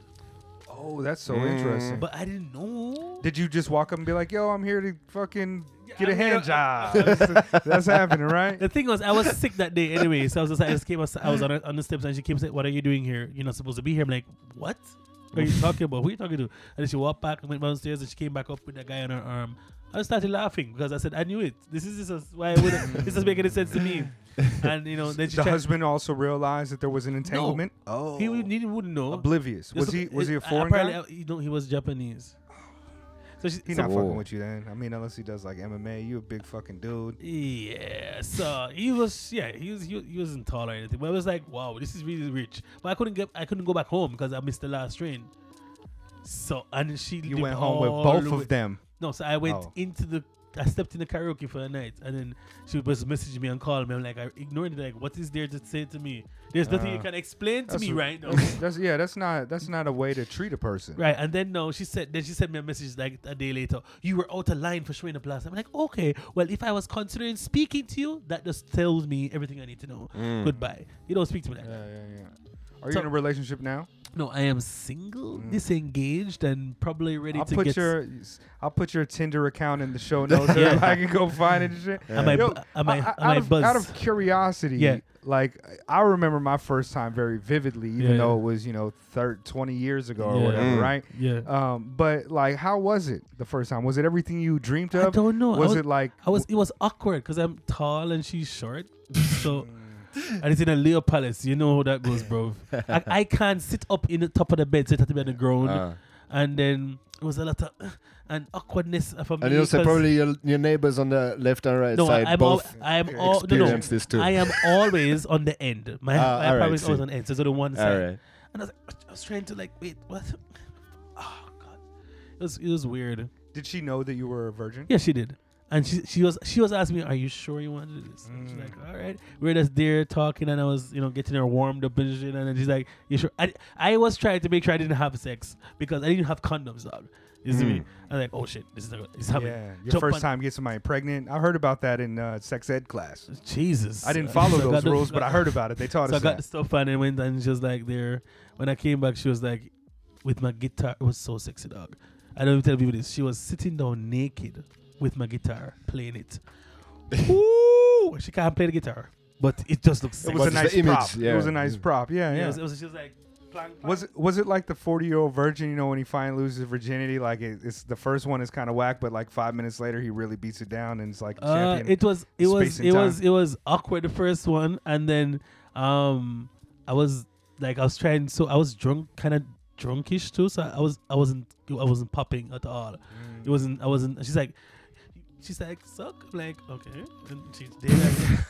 Oh, that's so mm. interesting. But I didn't know. Did you just walk up and be like, yo, I'm here to fucking... Get I a mean, hand job. That's happening, right? The thing was, I was sick that day anyway, so I was just like, I just came. I was on, on the steps, and she came and said, "What are you doing here? You're not supposed to be here." I'm like, "What are you talking about? Who are you talking to?" And then she walked back and went downstairs, and she came back up with that guy on her arm. I started laughing because I said, "I knew it. This is this is why I wouldn't. This doesn't make any sense to me." And you know, then she the husband also realized that there was an entanglement. No. Oh, he, he wouldn't know. Oblivious. Just was he? Was it, he a foreign guy? I, you know, he was Japanese. So she, he's so not whoa. fucking with you then. I mean, unless he does like M M A, you a big fucking dude. Yeah. So he was, yeah, he was, he, he wasn't tall or anything, but I was like, wow, this is really rich. But I couldn't get, I couldn't go back home because I missed the last train. So and she you went home with both of them. No, so I went oh. into the, I stepped in the karaoke for the night, and then she was messaging me and calling me. I'm like, I ignored it. Like, what is there to say to me? There's nothing uh, you can explain to me a, right now. That's, yeah, that's not that's not a way to treat a person. Right, and then no, she said. Then she sent me a message like a day later. You were out of line for showing up last time. I'm like, okay, well, if I was considering speaking to you, that just tells me everything I need to know. Mm. Goodbye. You don't speak to me like yeah, that. Yeah, yeah. Are so, you in a relationship now? No, I am single, mm. disengaged, and probably ready I'll to put get... Your, I'll put your Tinder account in the show notes yeah. so I can go find it and shit. Yeah. Am I, Yo, am I, I, am out, I of, out of curiosity, yeah. like, I remember my first time very vividly, even yeah. though it was, you know, thirty, twenty years ago yeah. or whatever, right? Yeah. Um, but, like, how was it the first time? Was it everything you dreamed of? I don't know. Was, was it like... I was. It was awkward because I'm tall and she's short, so... And it's in a Leo palace. You know how that goes, bro. I, I can't sit up in the top of the bed, so it had to be on the ground. Uh. And then it was a lot of uh, and awkwardness for me. And you said probably your, your neighbors on the left and right no, side I'm both al- I'm al- experienced no, no. this too. I am always on the end. My, uh, my right, is always on the end, so it's on the one side. Right. And I was, like, I was trying to like, wait, what? Oh, God. It was, it was weird. Did she know that you were a virgin? Yeah, she did. And she she was she was asking me, "Are you sure you want to do this?" And mm. she's like, "All right." We were just there talking, and I was you know getting her warmed up and shit. And then she's like, "You sure?" I, I was trying to make sure I didn't have sex because I didn't have condoms, dog. You see mm. me? I'm like, "Oh shit, this is not, it's happening." Yeah, your Jump first on. time get somebody pregnant. I heard about that in uh, sex ed class. Jesus, I didn't follow so those rules, the, but I heard about it. They taught so us. So I got that. the stuff and it went, and she was like, "There." When I came back, she was like, "With my guitar." It was so sexy, dog. I don't even tell people this. She was sitting down naked. With my guitar, playing it. Ooh, she can't play the guitar, but it just looks. Sexy. It was a nice prop. Yeah. It was a nice prop. Yeah, yeah. yeah. It was, it was, she was like, plank, plank. Was it was it like the forty-year-old virgin? You know, when he finally loses virginity, like it, it's the first one is kind of whack, but like five minutes later, he really beats it down and it's like uh, champion. It was, it was, it time. was, it was awkward the first one, and then um, I was like, I was trying, so I was drunk, kind of. drunkish too, so I was I wasn't I wasn't popping at all. Mm. It wasn't I wasn't. She's like, she's like suck. I'm like okay, and she's like,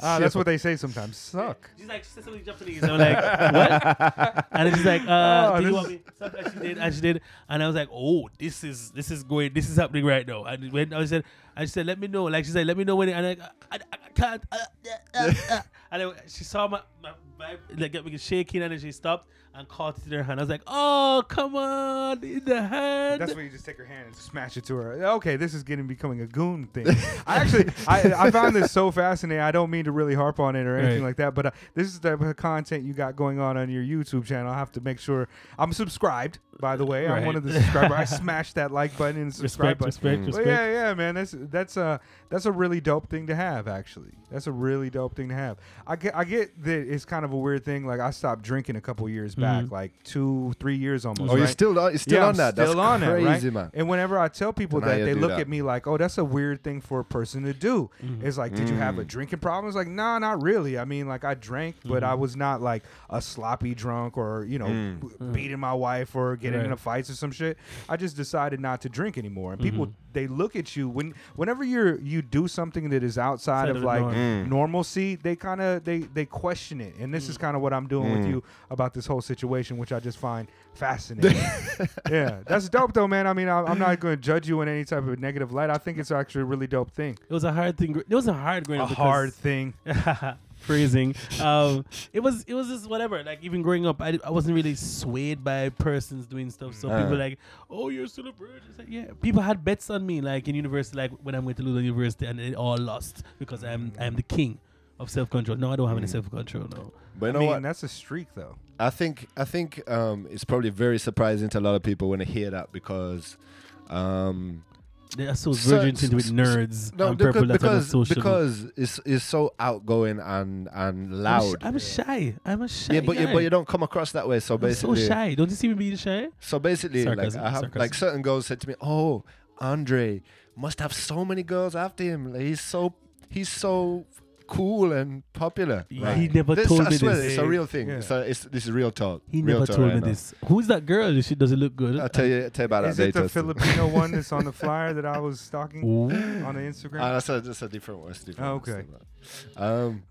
ah, that's what they say sometimes. Suck. She's like she said something Japanese. I'm like what? And then she's like, uh, oh, do you want me? Suck. And she did. And she did. And I was like, oh, this is this is going. This is happening right now. And when I said, and she said, let me know. Like she said, let me know when. It, and I, I, I can't. Uh, uh, uh, uh. And I, she saw my my vibe like get me shaking, and then she stopped. and caught it to their hand. I was like, oh, come on, in the hand. That's when you just take her hand and smash it to her. Okay, this is getting becoming a goon thing. I actually, I, I found this so fascinating. I don't mean to really harp on it or anything right. like that, but uh, this is the type of content you got going on on your YouTube channel. I'll have to make sure I'm subscribed, by the way. Right. I'm one of the subscribers. I smashed that like button and subscribe respect, button. Respect, mm. respect. But yeah, yeah, man. That's that's a uh, that's a really dope thing to have, actually. That's a really dope thing to have. I get, I get that it's kind of a weird thing. Like, I stopped drinking a couple years back, mm-hmm. like two, three years almost. Oh, right? you're still on, you're still yeah, on that. Still that's on crazy, it, right? man. And whenever I tell people that, they look that. at me like, oh, that's a weird thing for a person to do. Mm-hmm. It's like, did mm-hmm. you have a drinking problem? It's like, nah, not really. I mean, like, I drank, mm-hmm. but I was not like a sloppy drunk or, you know, mm-hmm. beating my wife or getting right. in a fight or some shit. I just decided not to drink anymore. And mm-hmm. people, they look at you when whenever you're you do something that is outside Instead of, of like norm. mm. normalcy, they kind of they they question it. And this mm. is kind of what I'm doing mm. with you about this whole situation, which I just find fascinating. Yeah, that's dope though, man. I mean, I, I'm not going to judge you in any type of negative light. I think it's actually a really dope thing. It was a hard thing. It was a hard growing up. A hard thing. Phrasing. Um, it was it was just whatever. Like, even growing up, I, I wasn't really swayed by persons doing stuff. So uh. people like, oh, you're still a bird. It's like, yeah. People had bets on me, like in university, like when I went to Lula University, and they all lost because I'm I'm the king of self control. No, I don't have any self control. No. But you know I mean, what? That's a streak, though. I think I think um, it's probably very surprising to a lot of people when they hear that, because. Um, They're so virgins into it, nerds. No, because, because, because it's, it's so outgoing and, and loud. I'm, sh- I'm shy. I'm a shy. Yeah, but guy. You, but you don't come across that way. So I'm basically, so shy. Don't you see me being shy? So basically, sarcasm, like I have, like certain girls said to me, "Oh, Andre must have so many girls after him. Like, he's so he's so cool and popular." Yeah. Right. He never this, told I me swear this. It's a real thing. Yeah. So it's this is real talk. He real never talk told right me now. This. Who's that girl? She doesn't look good. I'll tell you, I'll tell you about is that. Is it the Filipino one that's on the flyer that I was stalking on the Instagram? Uh, that's, a, that's a different one. It's different oh, okay. One. Um,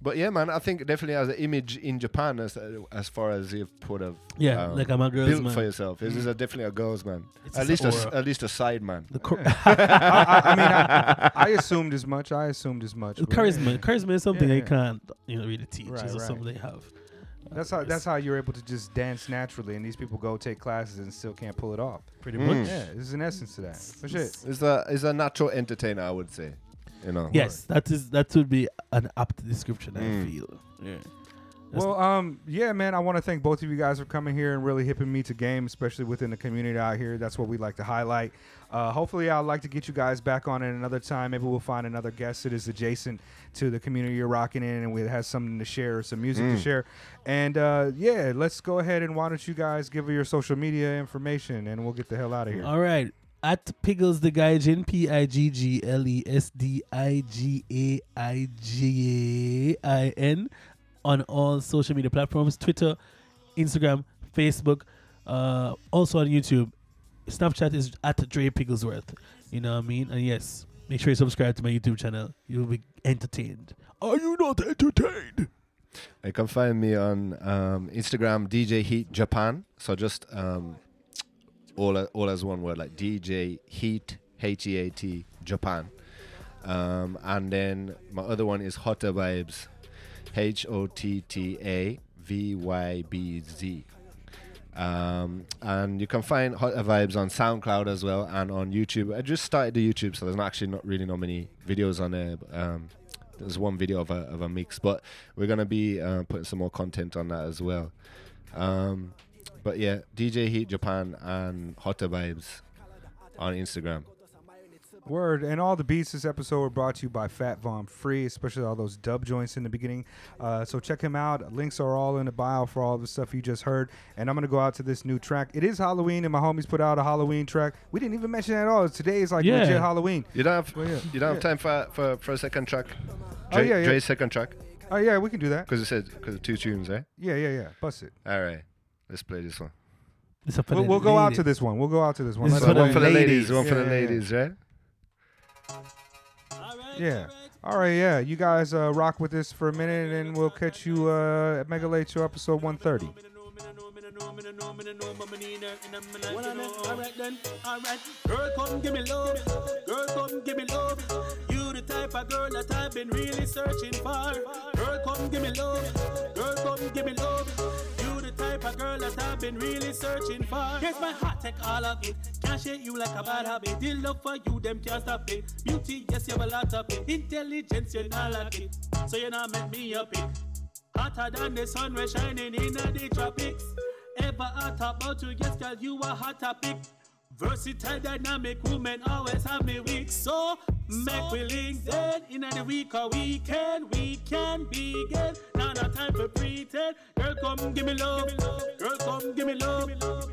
but yeah, man, I think definitely as an image in Japan, as uh, as far as you've put a yeah, um, like I'm a girls built man. For yourself. This mm. is a definitely a girls man. It's at least a, at least a side man. The cor- yeah. I, I, I mean, I, I assumed as much. I assumed as much. Charisma, yeah. charisma is something yeah, yeah. they can't you know really teach. Right, it's right. something they have. That's how that's how you're able to just dance naturally, and these people go take classes and still can't pull it off. Pretty mm. much. Yeah, there's an essence to that. For sure. It's a it's a natural entertainer, I would say. You know, yes, right. that is that would be an apt description. Mm. I feel. Yeah. That's well, um, yeah, man. I want to thank both of you guys for coming here and really hipping me to game, especially within the community out here. That's what we like to highlight. Uh, hopefully, I'd like to get you guys back on at another time. Maybe we'll find another guest that is adjacent to the community you're rocking in, and we has something to share, or some music mm. to share. And uh, yeah, let's go ahead and why don't you guys give your social media information, and we'll get the hell out of here. All right. At Pickles the Gaijin, P I G G L E S D I G A I G A I N, on all social media platforms, Twitter, Instagram, Facebook, uh, also on YouTube. Snapchat is at Dre Picklesworth, you know what I mean? And yes, make sure you subscribe to my YouTube channel. You'll be entertained. Are you not entertained? You can find me on um, Instagram, D J Heat Japan, so just... Um All, all as one word, like D J Heat, H E A T, Japan. Um, and then my other one is Hotta Vybz, H O T T A V Y B Z. Um, and you can find Hotta Vybz on SoundCloud as well and on YouTube. I just started the YouTube, so there's not actually not really not many videos on there. But, um, there's one video of a, of a mix, but we're going to be uh, putting some more content on that as well. Um, But yeah, D J Heat Japan and Hotta Vybz on Instagram. Word. And all the beats this episode were brought to you by Fat Von Free, especially all those dub joints in the beginning. Uh, so check him out. Links are all in the bio for all the stuff you just heard. And I'm going to go out to this new track. It is Halloween, and my homies put out a Halloween track. We didn't even mention it at all. Today is like yeah. legit Halloween. You don't have, well, yeah. you don't yeah. have time for, for, for a second track? Dre, oh, yeah, yeah. Dre's second track? Oh, yeah, we can do that. Because it says cause two tunes, eh? Yeah, yeah, yeah. Bust it. All right. Let's play this one. We'll, we'll go out to this one. We'll go out to this one. This one, one for the ladies. ladies. One yeah, for the yeah, ladies, yeah. right? All right, yeah. All right. all right, yeah. You guys uh, rock with this for a minute, and we'll catch you uh, at Mega Late Show episode one thirty. All right, then. All right. Girl, come give me love. Girl, come give me love. You the type of girl that I've been really searching for. Girl, come give me love. Girl, come give me love. a girl that I've been really searching for. Here's my heart, take all of it. Can't shake you like a bad habit. They love for you, them can't stop it. Beauty, yes, you have a lot of it. Intelligence, you not like it. So you not make me up it. Hotter than the sun, we're shining in the tropics. Ever hotter, about to get girl, you a hot topic. Versatile, dynamic woman, always have me weak. So, make we link then, in the week or weekend, we can begin. Now no time for pretend. Girl, come give me love. Girl, come give me love.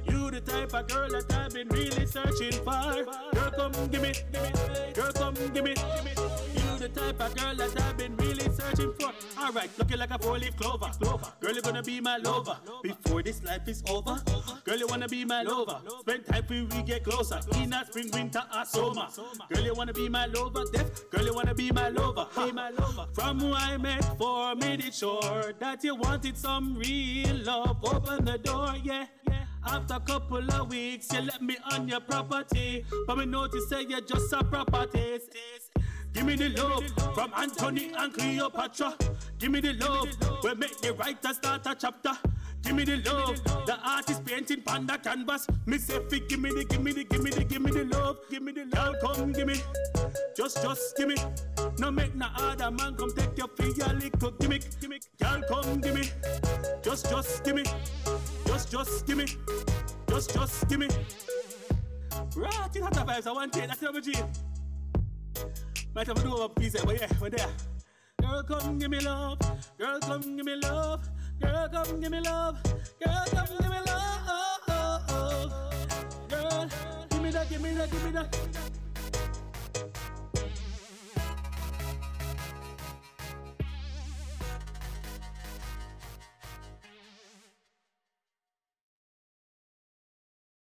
You the type of girl that I've been really searching for. Girl, come give me. Girl, come give me. You the type of girl that I've been really searching for. Alright, looking like a four-leaf clover. Girl, you're gonna be my lover before this life is over. Girl, you wanna be my lover. Spend time till we get closer. In a spring, winter, or summer. Girl, you wanna be my lover. Death. Girl, you wanna be my lover, be my lover. From who I met for, made it sure that you wanted some real love. Open the door, yeah. yeah. After a couple of weeks, you let me on your property, but we notice that you're just a property. Give me the love from Anthony and Cleopatra. Give me the love, we make the writer start a chapter. Give me the love, the artist painting panda canvas. Me say, give me the, give me the, give me the, give me the love. Give me the love, come give me. Just, just give me. No make no other man come take your fee, your little gimmick. Girl, come give me. Just, just give me. Just, just give me. Just, just give me. Right, it has the vibes, I want it, that's the O G. Might have to do a piece, but yeah, we're there. Girl, come give me love. Girl, come give me love. Girl, come give me love. Girl, come give me love. Oh, oh, oh. Girl, give me that, give me that, give me that.